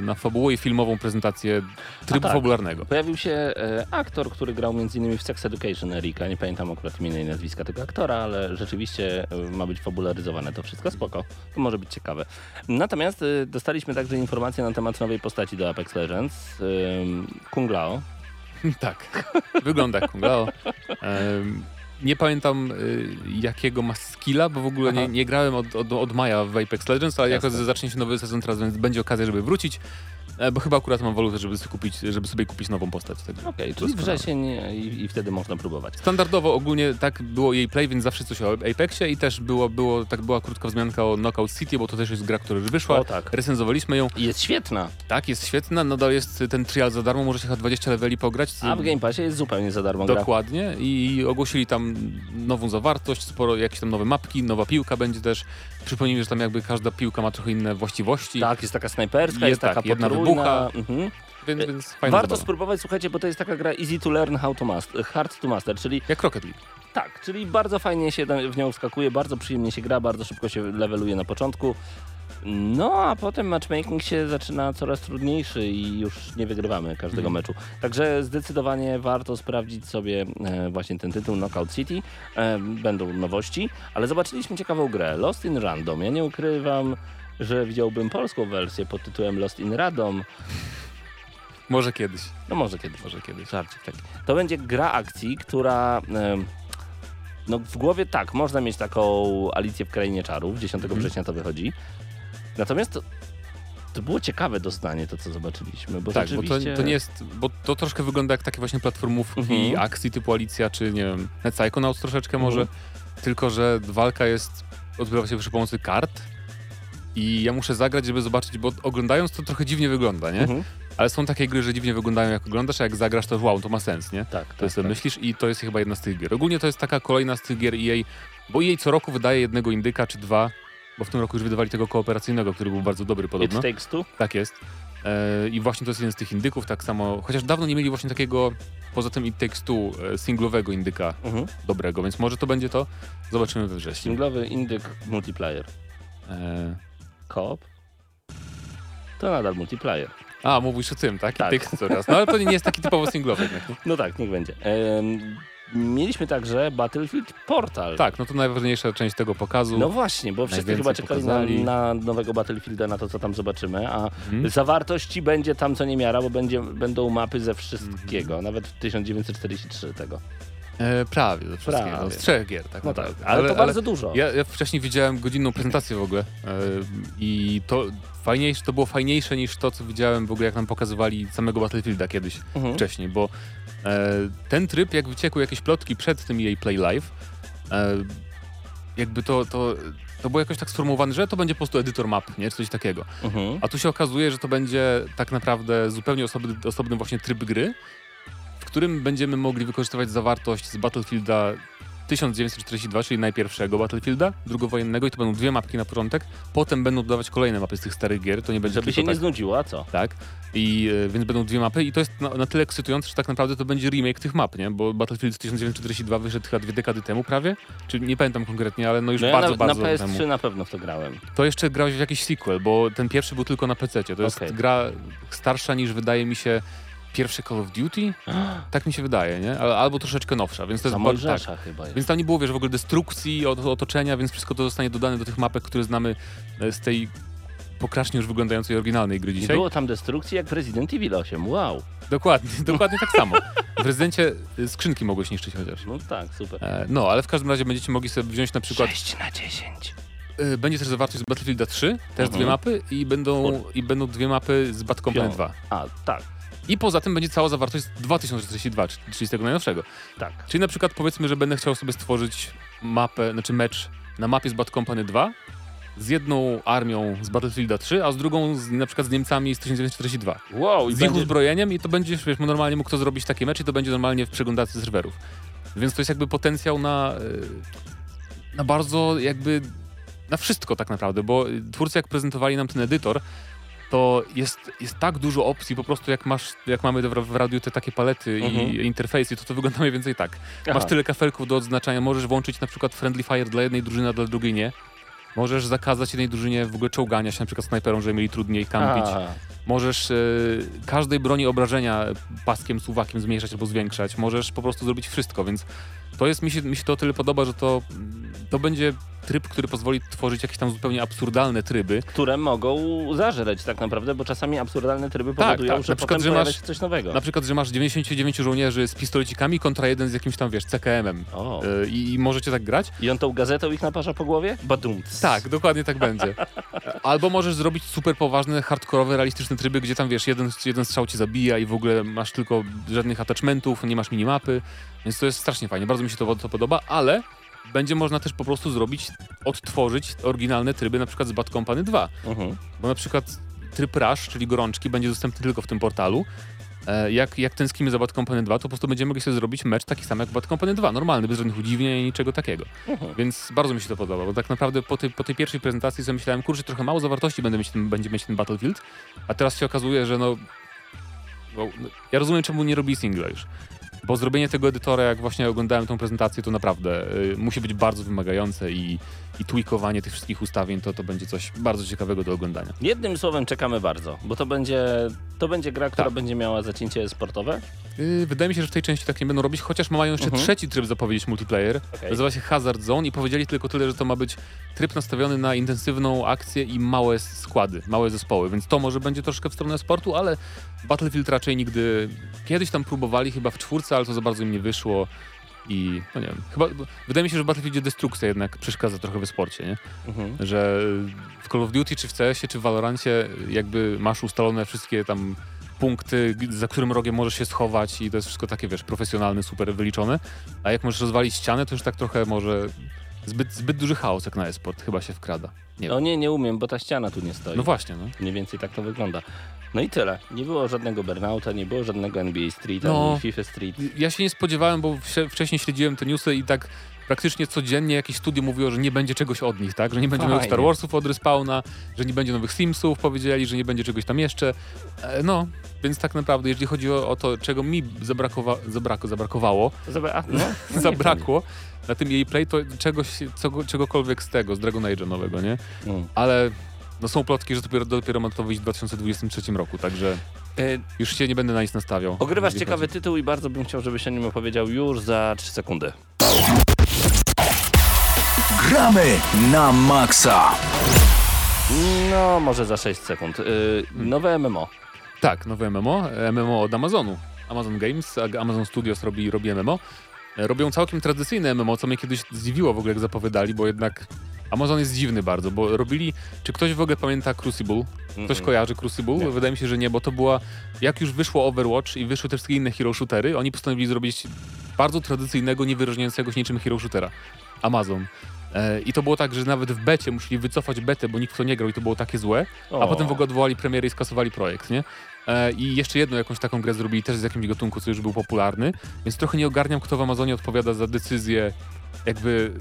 na fabułę i filmową prezentację trybu fabularnego. Pojawił się aktor, który grał m.in. w Sex Education Erika, nie pamiętam akurat imienia i nazwiska tego aktora, ale rzeczywiście ma być fabularyzowane to wszystko, spoko, to może być ciekawe. Natomiast dostaliśmy także informacje na temat nowej postaci do Apex Legends, Kung Lao. Tak, wygląda jak Kung Lao. Nie pamiętam jakiego ma skilla, bo w ogóle nie grałem od maja w Apex Legends, ale jako zacznie się nowy sezon teraz, więc będzie okazja, żeby wrócić, bo chyba akurat mam walutę, żeby sobie kupić nową postać. Okej, czyli wrzesień i wtedy można próbować. Standardowo ogólnie tak było jej play, więc zawsze coś o Apexie i też była krótka wzmianka o Knockout City, bo to też jest gra, która już wyszła. Recenzowaliśmy ją. Jest świetna. Tak, jest świetna, nadal jest ten trial za darmo, może się 20 leveli pograć. A w Game Passie jest zupełnie za darmo gra. Dokładnie i ogłosili tam nową zawartość, sporo jakieś tam nowe mapki, nowa piłka będzie też. Przypomnijmy, że tam jakby każda piłka ma trochę inne właściwości. Tak, jest taka snajperska, jest taka potrójna. Jedna wybucha. Więc fajna warto spróbować, słuchajcie, bo to jest taka gra easy to learn, hard to master, czyli... Jak Rocket League. Tak, czyli bardzo fajnie się w nią wskakuje, bardzo przyjemnie się gra, bardzo szybko się leveluje na początku. No, a potem matchmaking się zaczyna coraz trudniejszy i już nie wygrywamy każdego meczu. Także zdecydowanie warto sprawdzić sobie właśnie ten tytuł Knockout City. Będą nowości, ale zobaczyliśmy ciekawą grę. Lost in Random. Ja nie ukrywam, że widziałbym polską wersję pod tytułem Lost in Random. Może kiedyś. No może kiedyś. Żarcik, tak. To będzie gra akcji, która... w głowie tak, można mieć taką Alicję w Krainie Czarów, 10 września to wychodzi. Natomiast to było ciekawe doznanie to, co zobaczyliśmy. Bo tak, rzeczywiście... bo to nie jest, bo to troszkę wygląda jak takie właśnie platformówki akcji typu Alicja, czy nie wiem, Psychonauts troszeczkę może. tylko że walka odbywa się przy pomocy kart i ja muszę zagrać, żeby zobaczyć, bo oglądając to trochę dziwnie wygląda, nie? Mhm. Ale są takie gry, że dziwnie wyglądają, jak oglądasz, a jak zagrasz, to wow, to ma sens, nie? Tak, to tak. Myślisz i to jest chyba jedna z tych gier. Ogólnie to jest taka kolejna z tych gier EA, bo EA co roku wydaje jednego indyka czy dwa, bo w tym roku już wydawali tego kooperacyjnego, który był bardzo dobry podobno. It Takes Two? Tak jest. I właśnie to jest jeden z tych indyków, tak samo, chociaż dawno nie mieli właśnie takiego, poza tym It Takes Two, singlowego indyka dobrego, więc może to będzie to? Zobaczymy we wrześniu. Singlowy indyk multiplayer. Koop? To nadal multiplayer. A, mówisz o tym, tak? Tak. It Takes Two raz. No ale to nie jest taki typowo singlowy jednak. Nie? No tak, niech będzie. Mieliśmy także Battlefield Portal. Tak, no to najważniejsza część tego pokazu. No właśnie, bo wszyscy chyba czekali na nowego Battlefielda, na to, co tam zobaczymy, a zawartości będzie tam co nie miara, bo będą mapy ze wszystkiego, nawet 1943 tego. Prawie ze wszystkiego, z trzech gier. Tak, no tak, ale to bardzo dużo. Ja wcześniej widziałem godzinną prezentację w ogóle i to było fajniejsze niż to, co widziałem w ogóle, jak nam pokazywali samego Battlefielda kiedyś wcześniej, bo ten tryb, jak wyciekły jakieś plotki przed tym EA Play Live, jakby to było jakoś tak sformułowane, że to będzie po prostu edytor map, nie? Czy coś takiego. A tu się okazuje, że to będzie tak naprawdę zupełnie osobny właśnie tryb gry, w którym będziemy mogli wykorzystywać zawartość z Battlefielda 1942, czyli najpierwszego Battlefielda, drugowojennego, i to będą dwie mapki na początek, potem będą dodawać kolejne mapy z tych starych gier, to nie będzie... Żeby się nie znudziło, a co? Tak, i więc będą dwie mapy i to jest na tyle ekscytujące, że tak naprawdę to będzie remake tych map, nie? Bo Battlefield 1942 wyszedł chyba 2 dekady temu prawie, czy nie pamiętam konkretnie, ale no już bardzo na PS3 temu. Na pewno w to grałem. To jeszcze grałeś w jakiś sequel, bo ten pierwszy był tylko na PC-cie, to jest gra starsza niż wydaje mi się... Pierwszy Call of Duty? Tak mi się wydaje, nie? Albo troszeczkę nowsza, więc to jest bardzo tak. Chyba jest. Więc tam nie było, wiesz, w ogóle destrukcji, otoczenia, więc wszystko to zostanie dodane do tych mapek, które znamy z tej pokracznie już wyglądającej oryginalnej gry dzisiaj. Nie było tam destrukcji jak w Resident Evil 8, wow. Dokładnie tak samo. W Rezydencie skrzynki mogłeś niszczyć chociaż. No tak, super. No, ale w każdym razie będziecie mogli sobie wziąć na przykład... 6/10. Będzie też zawartość z Battlefielda 3, też dwie mapy i będą dwie mapy z Bad Company 2. A, tak. I poza tym będzie cała zawartość 2042, czyli z tego najnowszego. Tak. Czyli na przykład powiedzmy, że będę chciał sobie stworzyć mecz na mapie z Bad Company 2 z jedną armią z Battlefielda 3, a z drugą na przykład z Niemcami z 1942. Wow, z ich uzbrojeniem i to będzie, wiesz, normalnie mógł to zrobić taki mecz i to będzie normalnie w przeglądacji serwerów. Więc to jest jakby potencjał na bardzo jakby na wszystko tak naprawdę, bo twórcy jak prezentowali nam ten edytor, to jest tak dużo opcji, po prostu jak mamy w radiu te takie palety i interfejsy, to wygląda mniej więcej tak. Aha. Masz tyle kafelków do odznaczania, możesz włączyć na przykład friendly fire dla jednej drużyny, a dla drugiej nie. Możesz zakazać jednej drużynie w ogóle czołgania się na przykład snajperą, żeby mieli trudniej kampić. Możesz każdej broni obrażenia paskiem, suwakiem zmniejszać albo zwiększać. Możesz po prostu zrobić wszystko, więc to jest, mi się to o tyle podoba, że to będzie tryb, który pozwoli tworzyć jakieś tam zupełnie absurdalne tryby. Które mogą zażreć tak naprawdę, bo czasami absurdalne tryby powodują, że potem pojawia się coś nowego. Na przykład, że masz 99 żołnierzy z pistolecikami kontra jeden z jakimś tam, wiesz, CKM-em. I możecie tak grać. I on tą gazetą ich naparza po głowie? Badumc. Tak, dokładnie tak będzie. Albo możesz zrobić super poważne, hardkorowe, realistyczne tryby, gdzie tam, wiesz, jeden strzał cię zabija i w ogóle masz tylko żadnych attachmentów, nie masz minimapy, więc to jest strasznie fajnie. Bardzo mi się to podoba, ale będzie można też po prostu odtworzyć oryginalne tryby, na przykład z Bad Company 2. Bo na przykład tryb Rush, czyli gorączki, będzie dostępny tylko w tym portalu. Jak tęsknimy za Bad Company 2, to po prostu będziemy mogli sobie zrobić mecz taki sam jak Bad Company 2, normalny, bez żadnych udziwnień i niczego takiego. Więc bardzo mi się to podoba, bo tak naprawdę po tej pierwszej prezentacji sobie myślałem, kurczę, trochę mało zawartości będzie mieć ten Battlefield, a teraz się okazuje, że ja rozumiem, czemu nie robi singla już. Bo zrobienie tego edytora, jak właśnie oglądałem tą prezentację, to naprawdę musi być bardzo wymagające i tweakowanie tych wszystkich ustawień to będzie coś bardzo ciekawego do oglądania. Jednym słowem czekamy bardzo, bo to będzie gra, która będzie miała zacięcie sportowe. Wydaje mi się, że w tej części tak nie będą robić, chociaż mają jeszcze trzeci tryb zapowiedzieć multiplayer. Nazywa się Hazard Zone i powiedzieli tylko tyle, że to ma być tryb nastawiony na intensywną akcję i małe składy, małe zespoły, więc to może będzie troszkę w stronę sportu, ale Battlefield raczej nigdy... Kiedyś tam próbowali chyba w 4, ale to za bardzo im nie wyszło i no nie wiem, chyba wydaje mi się, że w Battlefieldzie destrukcja jednak przeszkadza trochę w sporcie, nie? Że w Call of Duty, czy w CS-ie, czy w Valorancie jakby masz ustalone wszystkie tam punkty, za którym rogiem możesz się schować i to jest wszystko takie, wiesz, profesjonalne, super wyliczone, a jak możesz rozwalić ścianę, to już tak trochę może Zbyt duży chaos jak na e-sport chyba się wkrada. Nie o nie, nie umiem, bo ta ściana tu nie stoi. No właśnie, no. Mniej więcej tak to wygląda. No i tyle. Nie było żadnego Burnouta, nie było żadnego NBA Street, ani FIFA Street. Ja się nie spodziewałem, bo wcześniej śledziłem te newsy i tak praktycznie codziennie jakieś studio mówiło, że nie będzie czegoś od nich, tak? Że nie będzie nowych Star Warsów od Respawna, że nie będzie nowych Simsów, powiedzieli, że nie będzie czegoś tam jeszcze. No, więc tak naprawdę, jeżeli chodzi o to, czego mi zabrakło na tym EA Play, to czegokolwiek z tego, z Dragon Age'a nowego, nie? Mm. Ale no są plotki, że dopiero ma to wyjść w 2023 roku, także już się nie będę na nic nastawiał. Ogrywasz ciekawy tytuł i bardzo bym chciał, żebyś o nim opowiedział już za 3 sekundy. Gramy na Maxa. No, może za 6 sekund. Nowe MMO. Tak, nowe MMO od Amazonu. Amazon Games, Amazon Studios robi MMO. Robią całkiem tradycyjne MMO, co mnie kiedyś zdziwiło w ogóle, jak zapowiadali, bo jednak Amazon jest dziwny bardzo, bo robili... Czy ktoś w ogóle pamięta Crucible? Ktoś kojarzy Crucible? Nie. Wydaje mi się, że nie, bo to była... Jak już wyszło Overwatch i wyszły też wszystkie inne hero shootery, oni postanowili zrobić bardzo tradycyjnego, niewyróżniającego się niczym hero shootera. Amazon. I to było tak, że nawet w becie musieli wycofać betę, bo nikt w to nie grał i to było takie złe, a potem w ogóle odwołali premierę i skasowali projekt, nie? I jeszcze jedną jakąś taką grę zrobili też z jakimś gatunku, co już był popularny, więc trochę nie ogarniam, kto w Amazonie odpowiada za decyzję, jakby...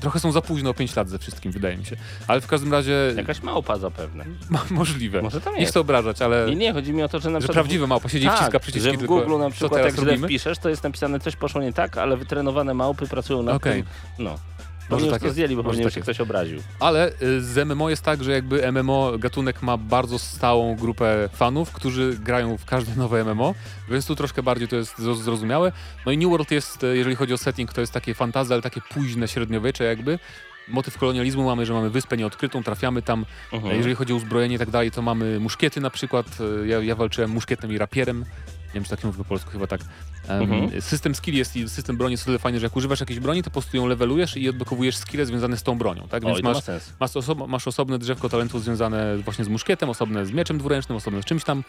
Trochę są za późno o 5 lat ze wszystkim, wydaje mi się. Ale w każdym razie... Jakaś małpa zapewne. Możliwe. Może tam jest. Nie chcę obrażać, ale... Nie, chodzi mi o to, że na przykład... Że prawdziwa małpa siedzi i wciska przyciski. Że w Google na przykład jak źle wpiszesz, to jest napisane coś poszło nie tak, ale wytrenowane małpy pracują nad tym. No. Może już tak to zdjęli, bo pewnie już się ktoś obraził. Ale z MMO jest tak, że jakby MMO gatunek ma bardzo stałą grupę fanów, którzy grają w każde nowe MMO, więc tu troszkę bardziej to jest zrozumiałe. No i New World jest, jeżeli chodzi o setting, to jest takie fantazje, ale takie późne średniowiecze jakby. Motyw kolonializmu mamy, że mamy wyspę nieodkrytą, trafiamy tam. Jeżeli chodzi o uzbrojenie i tak dalej, to mamy muszkiety na przykład. Ja walczyłem muszkietem i rapierem. Nie wiem, czy tak mówię po polsku, chyba tak. System skill jest i system broni jest tyle fajny, że jak używasz jakiejś broni, to po prostu ją levelujesz i odblokowujesz skille związane z tą bronią, tak? Więc masz osobne drzewko talentu związane właśnie z muszkietem, osobne z mieczem dwuręcznym, osobne z czymś tam.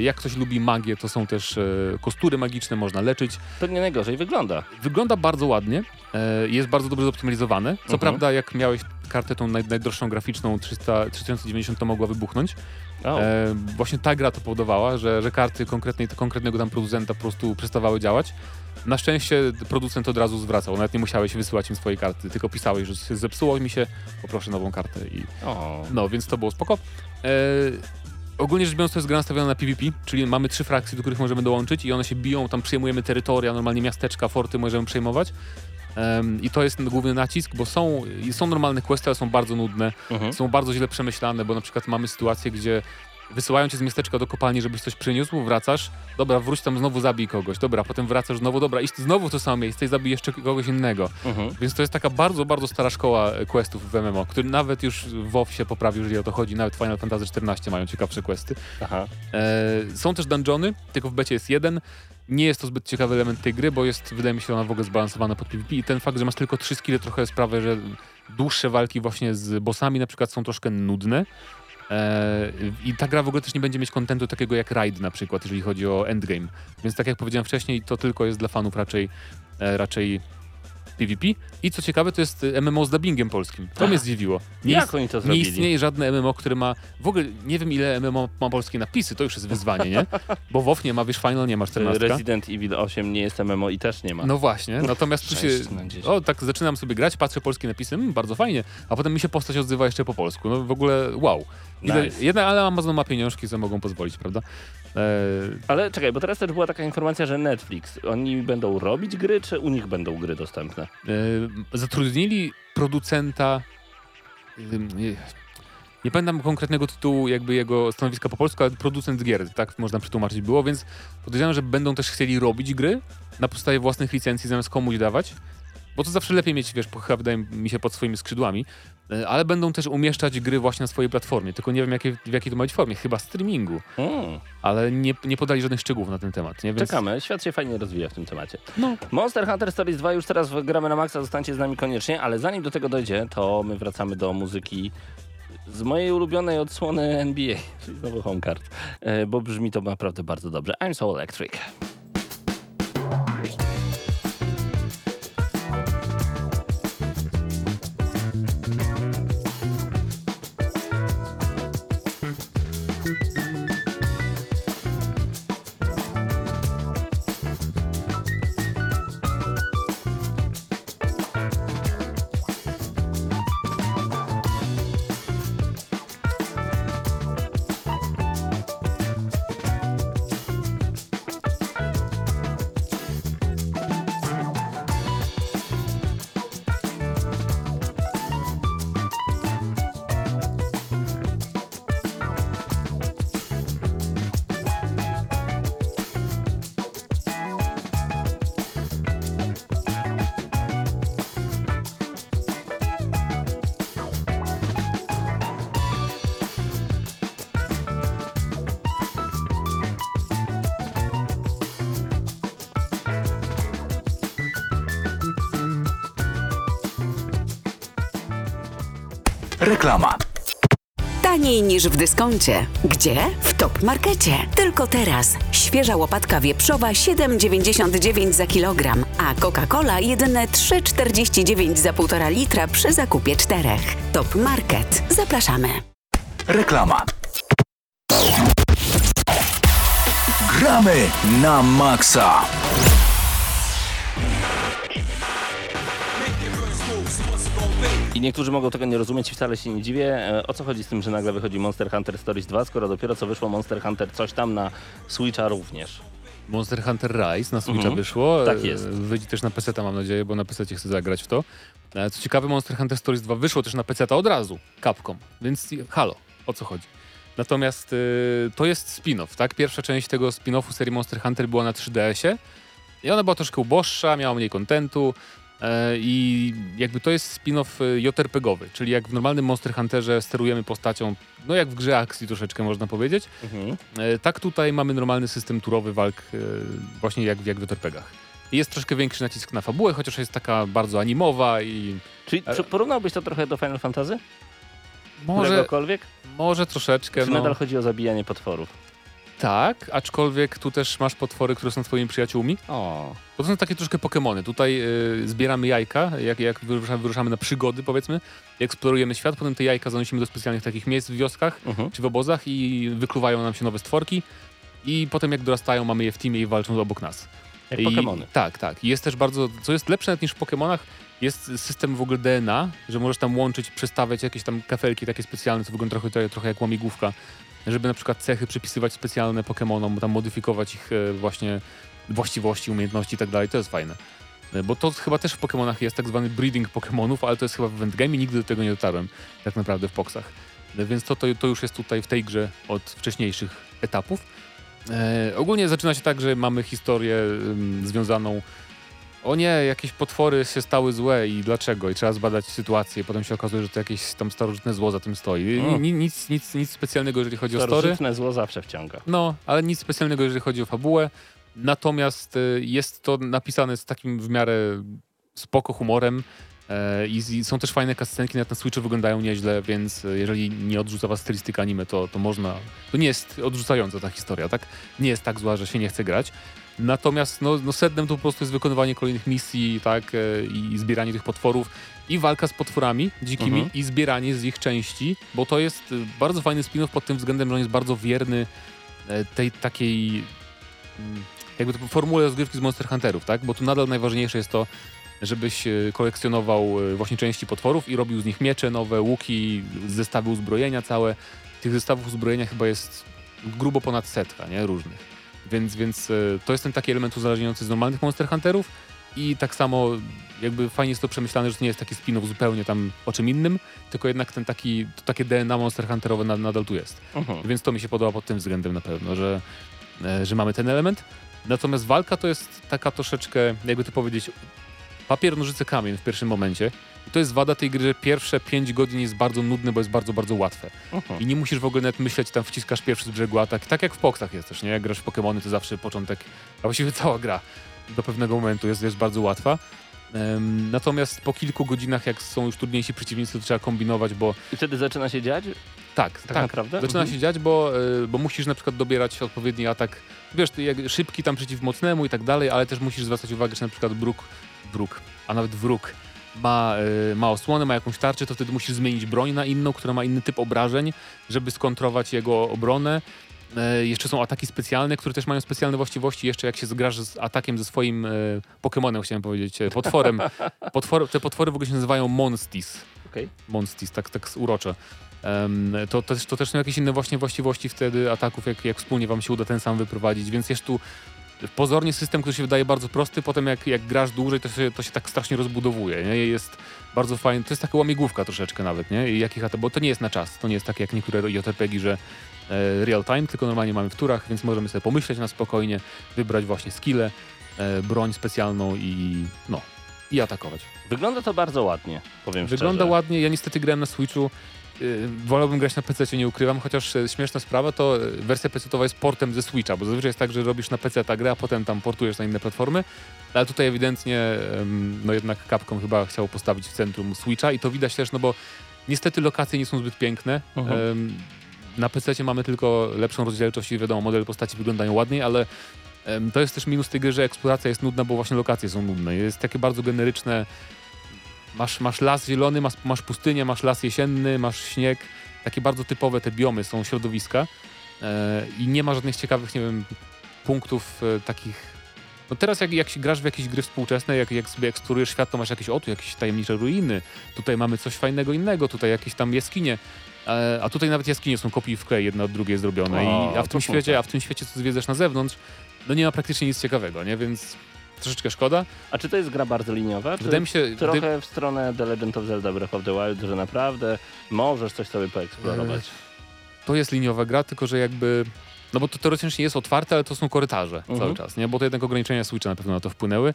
Jak ktoś lubi magię, to są też kostury magiczne, można leczyć. To nie najgorzej wygląda. Wygląda bardzo ładnie, jest bardzo dobrze zoptymalizowane. Co prawda, jak miałeś kartę tą najdroższą graficzną 3090, to mogła wybuchnąć. Właśnie ta gra to powodowała, że karty konkretnego tam producenta po prostu przestawały działać. Na szczęście producent od razu zwracał, nawet nie musiałeś wysyłać im swojej karty, tylko pisałeś, że się zepsuło mi się, poproszę nową kartę. No, więc to było spoko. Ogólnie rzecz biorąc, to jest gra nastawiona na PvP, czyli mamy 3 frakcje, do których możemy dołączyć i one się biją, tam przejmujemy terytoria, normalnie miasteczka, forty możemy przejmować. I to jest główny nacisk, bo są normalne questy, ale są bardzo nudne, są bardzo źle przemyślane, bo na przykład mamy sytuację, gdzie wysyłają cię z miasteczka do kopalni, żebyś coś przyniósł, wracasz, dobra, wróć tam, znowu zabij kogoś, dobra, potem wracasz znowu, dobra, iść znowu w to samo miejsce i zabij jeszcze kogoś innego. Więc to jest taka bardzo, bardzo stara szkoła questów w MMO, który nawet już WoW się poprawił, jeżeli o to chodzi, nawet Final Fantasy 14 mają ciekawsze questy. Są też dungeony, tylko w becie jest jeden. Nie jest to zbyt ciekawy element tej gry, bo jest, wydaje mi się, ona w ogóle zbalansowana pod PvP i ten fakt, że masz tylko 3 skille, trochę sprawia, że dłuższe walki właśnie z bossami na przykład są troszkę nudne. I ta gra w ogóle też nie będzie mieć kontentu takiego jak raid na przykład, jeżeli chodzi o endgame. Więc tak jak powiedziałem wcześniej, to tylko jest dla fanów raczej PvP. I co ciekawe, to jest MMO z dubbingiem polskim. To mnie zdziwiło. Jak oni to zrobili? Nie istnieje żadne MMO, które ma... W ogóle nie wiem, ile MMO ma polskie napisy, to już jest wyzwanie, nie? Bo WoW nie ma, wiesz, Final nie ma 14. Resident Evil 8 nie jest MMO i też nie ma. No właśnie, natomiast tu się... tak zaczynam sobie grać, patrzę polskie napisy, bardzo fajnie, a potem mi się postać odzywa jeszcze po polsku. No w ogóle wow. Nice. Ale Amazon ma pieniążki, co mogą pozwolić, prawda? Ale czekaj, bo teraz też była taka informacja, że Netflix, oni będą robić gry, czy u nich będą gry dostępne? Zatrudnili producenta, nie pamiętam konkretnego tytułu, jakby jego stanowiska po polsku, ale producent gier, tak można przetłumaczyć było, więc podejrzewam, że będą też chcieli robić gry na podstawie własnych licencji, zamiast komuś dawać. Bo to zawsze lepiej mieć, wiesz, chyba wydaje mi się, pod swoimi skrzydłami, ale będą też umieszczać gry właśnie na swojej platformie, tylko nie wiem w jakiej to ma być formie, chyba streamingu, ale nie podali żadnych szczegółów na ten temat. Nie? Więc... Czekamy, świat się fajnie rozwija w tym temacie. No. Monster Hunter Stories 2 już teraz gramy na maksa, zostańcie z nami koniecznie, ale zanim do tego dojdzie, to my wracamy do muzyki z mojej ulubionej odsłony NBA, czyli znowu Homecourt, bo brzmi to naprawdę bardzo dobrze. I'm so electric. Reklama. Taniej niż w dyskoncie. Gdzie? W Top Markecie. Tylko teraz. Świeża łopatka wieprzowa 7,99 za kilogram, a Coca-Cola jedyne 3,49 za 1,5 litra przy zakupie 4. Top Market. Zapraszamy. Reklama. Gramy na maksa. I niektórzy mogą tego nie rozumieć i wcale się nie dziwię. O co chodzi z tym, że nagle wychodzi Monster Hunter Stories 2, skoro dopiero co wyszło Monster Hunter coś tam na Switcha również. Monster Hunter Rise na Switcha wyszło. Tak jest. Wyjdzie też na PC, mam nadzieję, bo na PC chcę zagrać w to. Co ciekawe, Monster Hunter Stories 2 wyszło też na PC od razu, Capcom, więc halo, o co chodzi? Natomiast to jest spin-off, tak? Pierwsza część tego spin-offu serii Monster Hunter była na 3DS-ie i ona była troszkę uboższa, miała mniej kontentu i jakby to jest spin-off JRPG-owy, czyli jak w normalnym Monster Hunterze sterujemy postacią, no jak w grze akcji troszeczkę można powiedzieć, tak tutaj mamy normalny system turowy walk właśnie jak w JRPG-ach. Jest troszkę większy nacisk na fabułę, chociaż jest taka bardzo animowa i... Czyli porównałbyś to trochę do Final Fantasy? Może troszeczkę. Czy nadal chodzi o zabijanie potworów? Tak, aczkolwiek tu też masz potwory, które są twoimi przyjaciółmi. O. To są takie troszkę Pokemony. Tutaj zbieramy jajka, jak wyruszamy na przygody, powiedzmy, eksplorujemy świat, potem te jajka zanosimy do specjalnych takich miejsc w wioskach czy w obozach i wykluwają nam się nowe stworki i potem jak dorastają, mamy je w teamie i walczą obok nas. Jak Pokemony. Tak, tak. Jest też bardzo, co jest lepsze nawet niż w Pokemonach, jest system w ogóle DNA, że możesz tam łączyć, przestawiać jakieś tam kafelki takie specjalne, co wygląda trochę jak łamigłówka, żeby na przykład cechy przypisywać specjalne Pokemonom, tam modyfikować ich właśnie właściwości, umiejętności i tak dalej. To jest fajne. Bo to chyba też w Pokemonach jest tak zwany breeding Pokemonów, ale to jest chyba w endgame i nigdy do tego nie dotarłem tak naprawdę w Poksach. Więc to już jest tutaj w tej grze od wcześniejszych etapów. Ogólnie zaczyna się tak, że mamy historię związaną o nie, jakieś potwory się stały złe i dlaczego? I trzeba zbadać sytuację. Potem się okazuje, że to jakieś tam starożytne zło za tym stoi. Nic specjalnego, jeżeli chodzi o story. Starożytne zło zawsze wciąga. No, ale nic specjalnego, jeżeli chodzi o fabułę. Natomiast jest to napisane z takim w miarę spoko humorem. I są też fajne cutscenki, nawet na Switchu wyglądają nieźle, więc jeżeli nie odrzuca was stylistyka anime, to można... To nie jest odrzucająca ta historia, tak? Nie jest tak zła, że się nie chce grać. Natomiast sednem to po prostu jest wykonywanie kolejnych misji, tak? I zbieranie tych potworów i walka z potworami dzikimi i zbieranie z ich części, bo to jest bardzo fajny spin-off pod tym względem, że on jest bardzo wierny tej takiej jakby to formule rozgrywki z Monster Hunterów, tak? Bo tu nadal najważniejsze jest to, żebyś kolekcjonował właśnie części potworów i robił z nich miecze nowe, łuki, zestawy uzbrojenia całe. Tych zestawów uzbrojenia chyba jest grubo ponad setka, nie? Różnych. Więc to jest ten taki element uzależniający z normalnych Monster Hunterów i tak samo jakby fajnie jest to przemyślane, że to nie jest taki spin-off zupełnie tam o czym innym, tylko jednak ten taki, to takie DNA Monster Hunterowe nadal tu jest. Więc to mi się podoba pod tym względem na pewno, że mamy ten element. Natomiast walka to jest taka troszeczkę, jakby to powiedzieć, papier, nożyce, kamień w pierwszym momencie. I to jest wada tej gry, że pierwsze 5 godzin jest bardzo nudne, bo jest bardzo, bardzo łatwe. I nie musisz w ogóle nawet myśleć, tam wciskasz pierwszy z brzegu atak. Tak jak w Poksach jest też, nie? Jak grasz w Pokemony, to zawsze początek, a właściwie cała gra do pewnego momentu jest bardzo łatwa. Natomiast po kilku godzinach, jak są już trudniejsi przeciwnicy, to trzeba kombinować, bo... I wtedy zaczyna się dziać? Tak naprawdę? Zaczyna się dziać, bo musisz na przykład dobierać odpowiedni atak, wiesz, szybki tam przeciw mocnemu i tak dalej, ale też musisz zwracać uwagę, że na przykład wróg ma osłonę, ma jakąś tarczę, to wtedy musisz zmienić broń na inną, która ma inny typ obrażeń, żeby skontrować jego obronę. Jeszcze są ataki specjalne, które też mają specjalne właściwości. Jeszcze jak się zgrasz z atakiem ze swoim Pokemonem, chciałem powiedzieć, potworem. Te potwory w ogóle się nazywają Monstis. Okay. Monstis, tak urocze. To też są jakieś inne właśnie właściwości wtedy ataków, jak wspólnie wam się uda ten sam wyprowadzić, więc jest tu pozornie system, który się wydaje bardzo prosty, potem jak grasz dłużej, to się tak strasznie rozbudowuje, nie? Jest bardzo fajny, to jest taka łamigłówka troszeczkę nawet, nie? Bo to nie jest na czas, to nie jest tak jak niektóre JRPG, że real time, tylko normalnie mamy w turach, więc możemy sobie pomyśleć na spokojnie, wybrać właśnie skille, broń specjalną i atakować. Wygląda to bardzo ładnie, powiem szczerze. Wygląda ładnie, ja niestety grałem na Switchu, wolałbym grać na PC, nie ukrywam, chociaż śmieszna sprawa, to wersja PC-towa jest portem ze Switcha, bo zazwyczaj jest tak, że robisz na PC ta grę, a potem tam portujesz na inne platformy, ale tutaj ewidentnie jednak Capcom chyba chciał postawić w centrum Switcha i to widać też, no bo Niestety lokacje nie są zbyt piękne. Na PC mamy tylko lepszą rozdzielczość i wiadomo, modele postaci wyglądają ładniej, ale to jest też minus tej gry, że eksploracja jest nudna, bo właśnie lokacje są nudne. Jest takie bardzo generyczne. Masz las zielony, masz pustynię, masz las jesienny, masz śnieg. Takie bardzo typowe te biomy są środowiska i nie ma żadnych ciekawych, nie wiem, punktów takich... No teraz jak się grasz w jakieś gry współczesne, jak sobie eksplorujesz świat, to masz jakieś, o tu jakieś tajemnicze ruiny, tutaj mamy coś fajnego innego, tutaj jakieś tam jaskinie, a tutaj nawet jaskinie są kopii w klej, jedna od drugiej zrobione. A w tym świecie, co zwiedzasz na zewnątrz, no nie ma praktycznie nic ciekawego, nie? Więc troszeczkę szkoda. A czy to jest gra bardzo liniowa? Wydaje mi się, trochę w stronę The Legend of Zelda Breath of the Wild, że naprawdę możesz coś sobie poeksplorować. To jest liniowa gra, tylko że jakby... No bo to teoretycznie jest otwarte, ale to są korytarze cały czas, nie? Bo to jednak ograniczenia Switcha na pewno na to wpłynęły.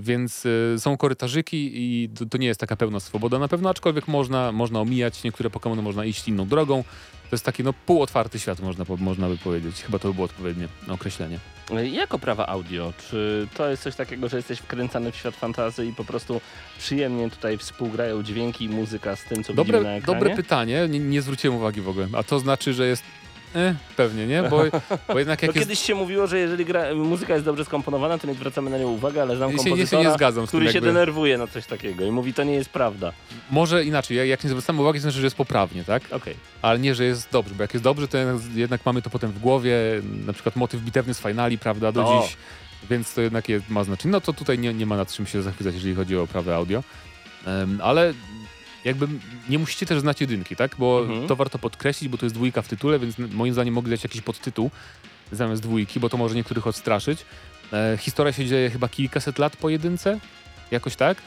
Więc są korytarzyki i to nie jest taka pełna swoboda na pewno, aczkolwiek można omijać, niektóre Pokémony można iść inną drogą. To jest taki no półotwarty świat, można by powiedzieć. Chyba to by było odpowiednie określenie. Jak oprawa audio? Czy to jest coś takiego, że jesteś wkręcany w świat fantasy i po prostu przyjemnie tutaj współgrają dźwięki i muzyka z tym, co widzimy na ekranie? Dobre pytanie, nie zwróciłem uwagi w ogóle. A to znaczy, że jest... pewnie, nie? Bo jednak jak kiedyś się mówiło, że jeżeli muzyka jest dobrze skomponowana, to nie zwracamy na nią uwagi, ale znam kompozytora, który się denerwuje na coś takiego i mówi, to nie jest prawda. Może inaczej, jak nie zwracamy uwagi, to znaczy, że jest poprawnie, tak? Okay. Ale nie, że jest dobrze, bo jak jest dobrze, to jednak mamy to potem w głowie, na przykład motyw bitewny z Finali, prawda, do dziś, więc to jednak ma znaczenie. No to tutaj nie ma nad czym się zachwycać, jeżeli chodzi o oprawę audio, ale... Jakby nie musicie też znać jedynki, tak? Bo to warto podkreślić, bo to jest dwójka w tytule, więc moim zdaniem mogli dać jakiś podtytuł zamiast dwójki, bo to może niektórych odstraszyć. Historia się dzieje chyba kilkaset lat po jedynce, jakoś tak?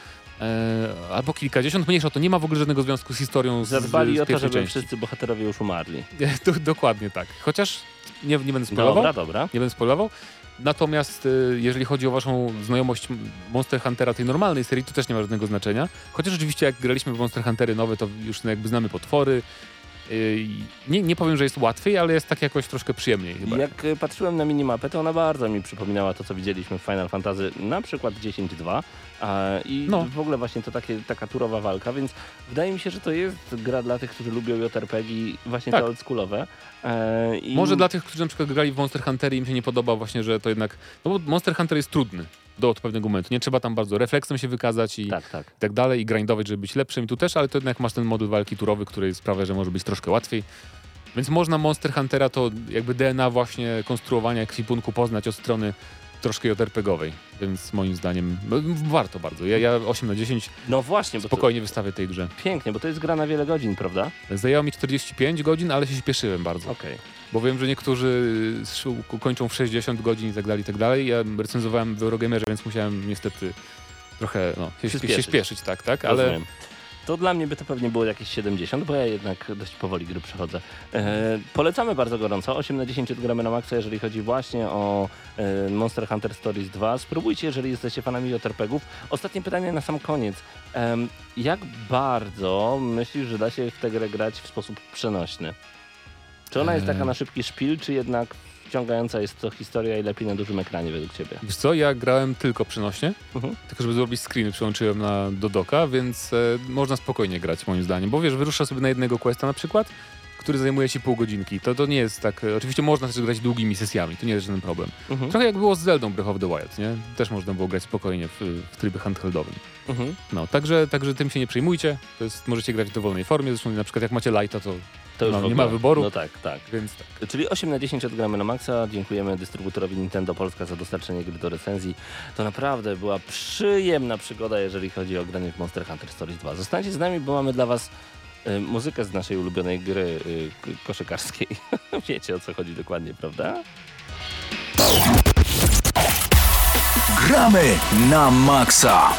Albo kilkadziesiąt, mniejsza to nie ma w ogóle żadnego związku z historią. Zadbali o to, żeby wszyscy bohaterowie już umarli. Dokładnie tak. Chociaż nie będę spoilował. Dobra. Nie będę spoilował. Natomiast jeżeli chodzi o waszą znajomość Monster Huntera, tej normalnej serii, to też nie ma żadnego znaczenia. Chociaż oczywiście jak graliśmy w Monster Huntery nowe, to już jakby znamy potwory. Nie powiem, że jest łatwiej, ale jest tak jakoś troszkę przyjemniej chyba. Jak patrzyłem na minimapę, to ona bardzo mi przypominała to, co widzieliśmy w Final Fantasy, na przykład 10.2 w ogóle właśnie to taka turowa walka, więc wydaje mi się, że to jest gra dla tych, którzy lubią JRPG właśnie te oldschoolowe. Może dla tych, którzy na przykład grali w Monster Hunter i im się nie podoba właśnie, że to jednak... No bo Monster Hunter jest trudny do pewnego momentu. Nie trzeba tam bardzo refleksem się wykazać i tak dalej i grindować, żeby być lepszym. I tu też, ale to jednak masz ten model walki turowy, który sprawia, że może być troszkę łatwiej. Więc można Monster Huntera to jakby DNA właśnie konstruowania ekwipunku poznać od strony troszkę JRPG-owej, więc moim zdaniem warto bardzo. Ja 8 na 10 no właśnie, spokojnie wystawię tej grze. Pięknie, bo to jest gra na wiele godzin, prawda? Zajęło mi 45 godzin, ale się śpieszyłem bardzo. Okay. Bo wiem, że niektórzy kończą w 60 godzin i tak dalej. Ja recenzowałem w Eurogamerze, więc musiałem niestety trochę się spieszyć. Tak, ale... Rozumiem. To dla mnie by to pewnie było jakieś 70, bo ja jednak dość powoli gry przechodzę. Polecamy bardzo gorąco. 8 na 10 od Gramy na Maxa, jeżeli chodzi właśnie o Monster Hunter Stories 2. Spróbujcie, jeżeli jesteście fanami JRPG-ów. Ostatnie pytanie na sam koniec. Jak bardzo myślisz, że da się w tę grę grać w sposób przenośny? Czy ona jest taka na szybki szpil, czy jednak wciągająca jest to historia i lepiej na dużym ekranie według ciebie? Wiesz co, ja grałem tylko przenośnie, tylko żeby zrobić screeny przyłączyłem do doka, więc można spokojnie grać moim zdaniem, bo wiesz, wyruszasz sobie na jednego questa na przykład, który zajmuje ci pół godzinki, to nie jest tak, oczywiście można też grać długimi sesjami, to nie jest żaden problem. Trochę jak było z Zeldą Breath of the Wild, nie? Też można było grać spokojnie w trybie handheldowym. No, także tym się nie przejmujcie, możecie grać w dowolnej formie, zresztą na przykład jak macie Lighta, to już nie ma wyboru. No tak. Więc tak. Czyli 8 na 10 od Gramy na Maxa. Dziękujemy dystrybutorowi Nintendo Polska za dostarczenie gry do recenzji. To naprawdę była przyjemna przygoda, jeżeli chodzi o granie w Monster Hunter Stories 2. Zostańcie z nami, bo mamy dla was muzykę z naszej ulubionej gry koszykarskiej. Wiecie, o co chodzi dokładnie, prawda? Gramy na Maxa.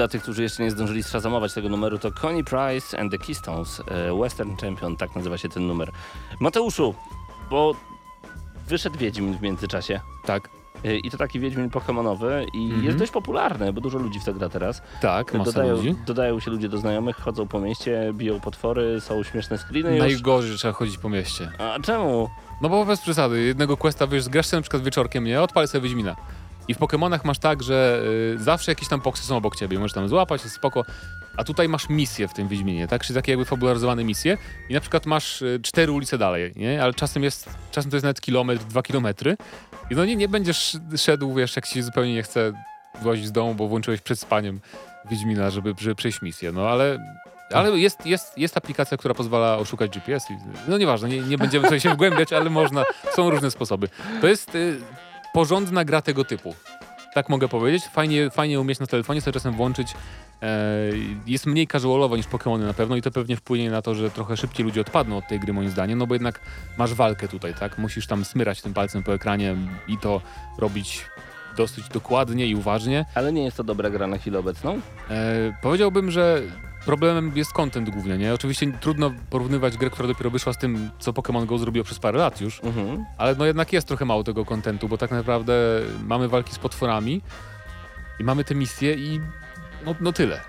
dla tych, którzy jeszcze nie zdążyli schazamować tego numeru, to Connie Price and the Keystones, Western Champion, tak nazywa się ten numer. Mateuszu, bo wyszedł Wiedźmin w międzyczasie, tak? I to taki Wiedźmin pokemonowy i jest dość popularny, bo dużo ludzi w to gra teraz. Tak, masa ludzi. Dodają się ludzie do znajomych, chodzą po mieście, biją potwory, są śmieszne screeny. Najgorzej trzeba chodzić po mieście. A czemu? No bo bez przesady, jednego questa zgrasz sobie na przykład wieczorkiem, nie? Odpalę sobie Wiedźmina. I w Pokemonach masz tak, że zawsze jakieś tam boksy są obok ciebie, możesz tam złapać, jest spoko. A tutaj masz misje w tym Wiedźminie, tak? Czyli takie jakby fabularyzowane misje i na przykład masz 4 ulice dalej, nie? Ale czasem to jest nawet kilometr, 2 kilometry. I no nie będziesz szedł, wiesz, jak ci zupełnie nie chce wychodzić z domu, bo włączyłeś przed spaniem Wiedźmina, żeby przejść misję, no ale jest aplikacja, która pozwala oszukać GPS. No nieważne, nie będziemy tutaj się wgłębiać, ale można, są różne sposoby. To jest... porządna gra tego typu. Tak mogę powiedzieć. Fajnie umieć na telefonie sobie czasem włączyć. Jest mniej casualowo niż Pokémony na pewno i to pewnie wpłynie na to, że trochę szybciej ludzie odpadną od tej gry moim zdaniem, no bo jednak masz walkę tutaj, tak? Musisz tam smyrać tym palcem po ekranie i to robić dosyć dokładnie i uważnie. Ale nie jest to dobra gra na chwilę obecną? Powiedziałbym, że problemem jest content głównie, nie? Oczywiście trudno porównywać grę, która dopiero wyszła z tym, co Pokémon Go zrobiło przez parę lat już, ale no jednak jest trochę mało tego contentu, bo tak naprawdę mamy walki z potworami i mamy te misje i no tyle.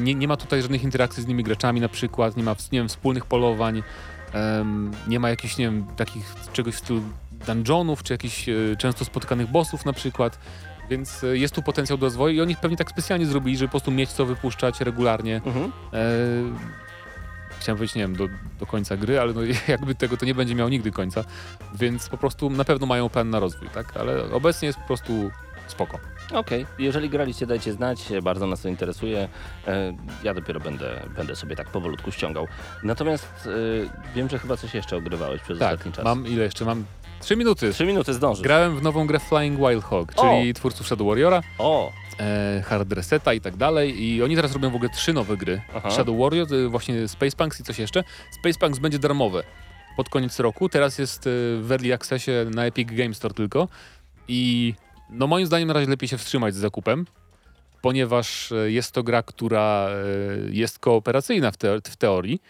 Nie ma tutaj żadnych interakcji z innymi graczami na przykład, nie ma, nie wiem, wspólnych polowań, nie ma jakichś, nie wiem, takich czegoś w stylu dungeonów, czy jakichś często spotkanych bossów na przykład. Więc jest tu potencjał do rozwoju i oni pewnie tak specjalnie zrobili, żeby po prostu mieć co wypuszczać regularnie. Chciałem powiedzieć, nie wiem, do końca gry, ale no, jakby tego to nie będzie miał nigdy końca. Więc po prostu na pewno mają plan na rozwój, tak? Ale obecnie jest po prostu spoko. Okej. Jeżeli graliście, dajcie znać, bardzo nas to interesuje. Ja dopiero będę sobie tak powolutku ściągał. Natomiast wiem, że chyba coś jeszcze ogrywałeś przez ostatni czas. Mam 3 minuty. 3 minuty zdążysz. Grałem w nową grę Flying Wild Hog, czyli twórców Shadow Warriora, Hard Reseta i tak dalej. I oni teraz robią w ogóle 3 nowe gry. Aha. Shadow Warrior, właśnie Space Punks i coś jeszcze. Space Punks będzie darmowe pod koniec roku. Teraz jest w Early Accessie na Epic Games Store tylko. I no moim zdaniem na razie lepiej się wstrzymać z zakupem, ponieważ jest to gra, która jest kooperacyjna w teorii.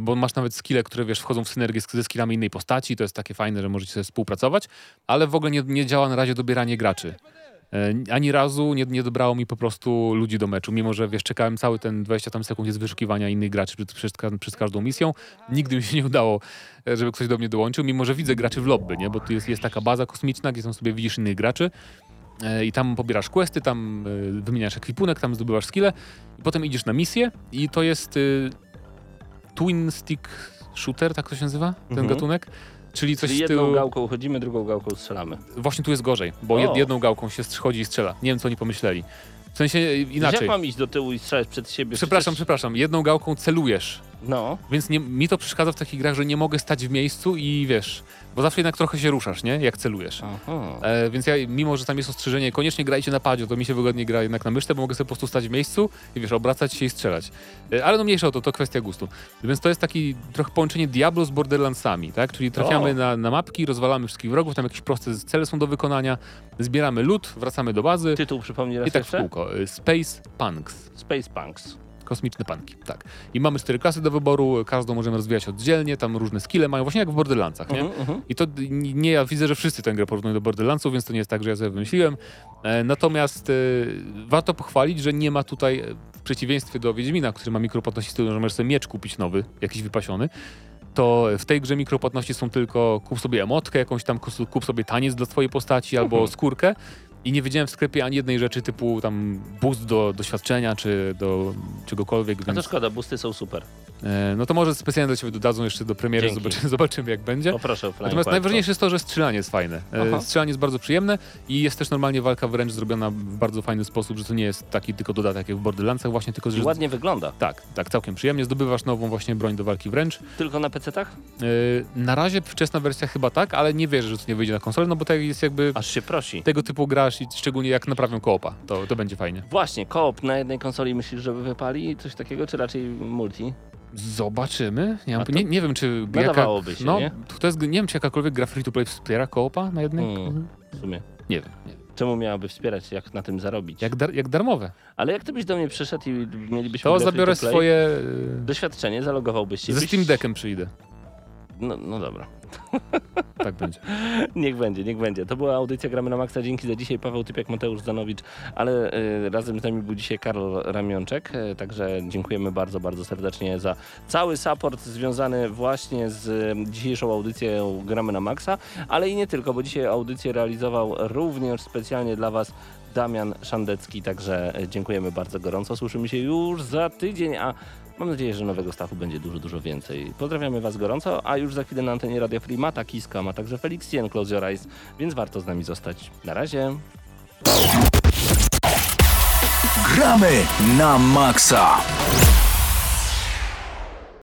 Bo masz nawet skille, które wiesz, wchodzą w synergię ze skillami innej postaci, to jest takie fajne, że możecie sobie współpracować, ale w ogóle nie działa na razie dobieranie graczy. Ani razu nie dobrało mi po prostu ludzi do meczu, mimo że wiesz, czekałem cały ten 20 tam sekund jest wyszukiwania innych graczy przez każdą misją. Nigdy mi się nie udało, żeby ktoś do mnie dołączył, mimo że widzę graczy w lobby, nie? Bo tu jest taka baza kosmiczna, gdzie tam sobie widzisz innych graczy i tam pobierasz questy, tam wymieniasz ekwipunek, tam zdobywasz skille i potem idziesz na misję i to jest... Twin stick shooter, tak to się nazywa, ten gatunek. Czyli coś z tyłu... jedną gałką chodzimy, drugą gałką strzelamy. Właśnie tu jest gorzej, bo jedną gałką się chodzi i strzela. Nie wiem, co oni pomyśleli. W sensie inaczej. Jak mam iść do tyłu i strzelać przed siebie? Przepraszam. Jedną gałką celujesz. No. Więc mi to przeszkadza w takich grach, że nie mogę stać w miejscu i wiesz, bo zawsze jednak trochę się ruszasz, nie? Jak celujesz. Więc ja, mimo że tam jest ostrzeżenie, koniecznie grajcie na padzie, to mi się wygodnie gra jednak na myszce, bo mogę sobie po prostu stać w miejscu i wiesz, obracać się i strzelać. Ale no mniejsza o to kwestia gustu. Więc to jest taki trochę połączenie Diablo z Borderlandsami, tak? Czyli trafiamy na mapki, rozwalamy wszystkich wrogów, tam jakieś proste cele są do wykonania, zbieramy loot, wracamy do bazy. Tytuł przypomnij raz jeszcze? I tak w kółko. Space Punks. Kosmiczne panki, tak. I mamy 4 klasy do wyboru, każdą możemy rozwijać oddzielnie, tam różne skille mają, właśnie jak w Borderlandsach, nie? I to nie, ja widzę, że wszyscy tę grę porównują do Borderlandsów, więc to nie jest tak, że ja sobie wymyśliłem. Natomiast warto pochwalić, że nie ma tutaj, w przeciwieństwie do Wiedźmina, który ma mikropłatności z tyłu, że możesz sobie miecz kupić nowy, jakiś wypasiony, to w tej grze mikropłatności są tylko kup sobie emotkę, jakąś tam kup sobie taniec dla swojej postaci albo skórkę. I nie widziałem w sklepie ani jednej rzeczy typu tam boost do doświadczenia czy do czegokolwiek. No to szkoda, boosty są super. No to może specjalnie dla ciebie dodadzą jeszcze do premiery, zobaczymy jak będzie. Natomiast najważniejsze jest to, że strzelanie jest fajne. Strzelanie jest bardzo przyjemne i jest też normalnie walka wręcz zrobiona w bardzo fajny sposób, że to nie jest taki tylko dodatek jak w Borderlandsach właśnie, tylko że... ładnie wygląda. Tak, całkiem przyjemnie. Zdobywasz nową właśnie broń do walki wręcz. Tylko na PC-tach? Na razie wczesna wersja chyba tak, ale nie wierzę, że to nie wyjdzie na konsolę, no bo tak jest jakby... Aż się prosi. Tego typu grasz, i szczególnie jak naprawią koopa, to będzie fajnie. Właśnie, koop na jednej konsoli myślisz, żeby wypali coś takiego, czy raczej multi? Zobaczymy. Nie wiem, czy... Nadawałoby się, nie? To jest, nie wiem, czy jakakolwiek gra free-to-play wspiera koopa na jednej... w sumie. Nie wiem. Czemu miałaby wspierać, jak na tym zarobić? Jak darmowe. Ale jak ty byś do mnie przyszedł i mielibyśmy... To zabiorę to play, swoje... Doświadczenie, zalogowałbyś się. Ze Steam Deckiem przyjdę. No dobra. Tak będzie. Niech będzie. To była audycja Gramy na Maxa. Dzięki za dzisiaj. Paweł Typiak, Mateusz Zdanowicz, ale razem z nami był dzisiaj Karol Ramionczek. Także dziękujemy bardzo, bardzo serdecznie za cały support związany właśnie z dzisiejszą audycją Gramy na Maxa, ale i nie tylko, bo dzisiaj audycję realizował również specjalnie dla was Damian Szandecki. Także dziękujemy bardzo gorąco. Słyszymy się już za tydzień, a mam nadzieję, że nowego stafu będzie dużo więcej. Pozdrawiamy was gorąco, a już za chwilę na antenie Radio Free Mata Kiska, ma także Felix Jen, Close Your Eyes, więc warto z nami zostać. Na razie. Gramy na Maxa.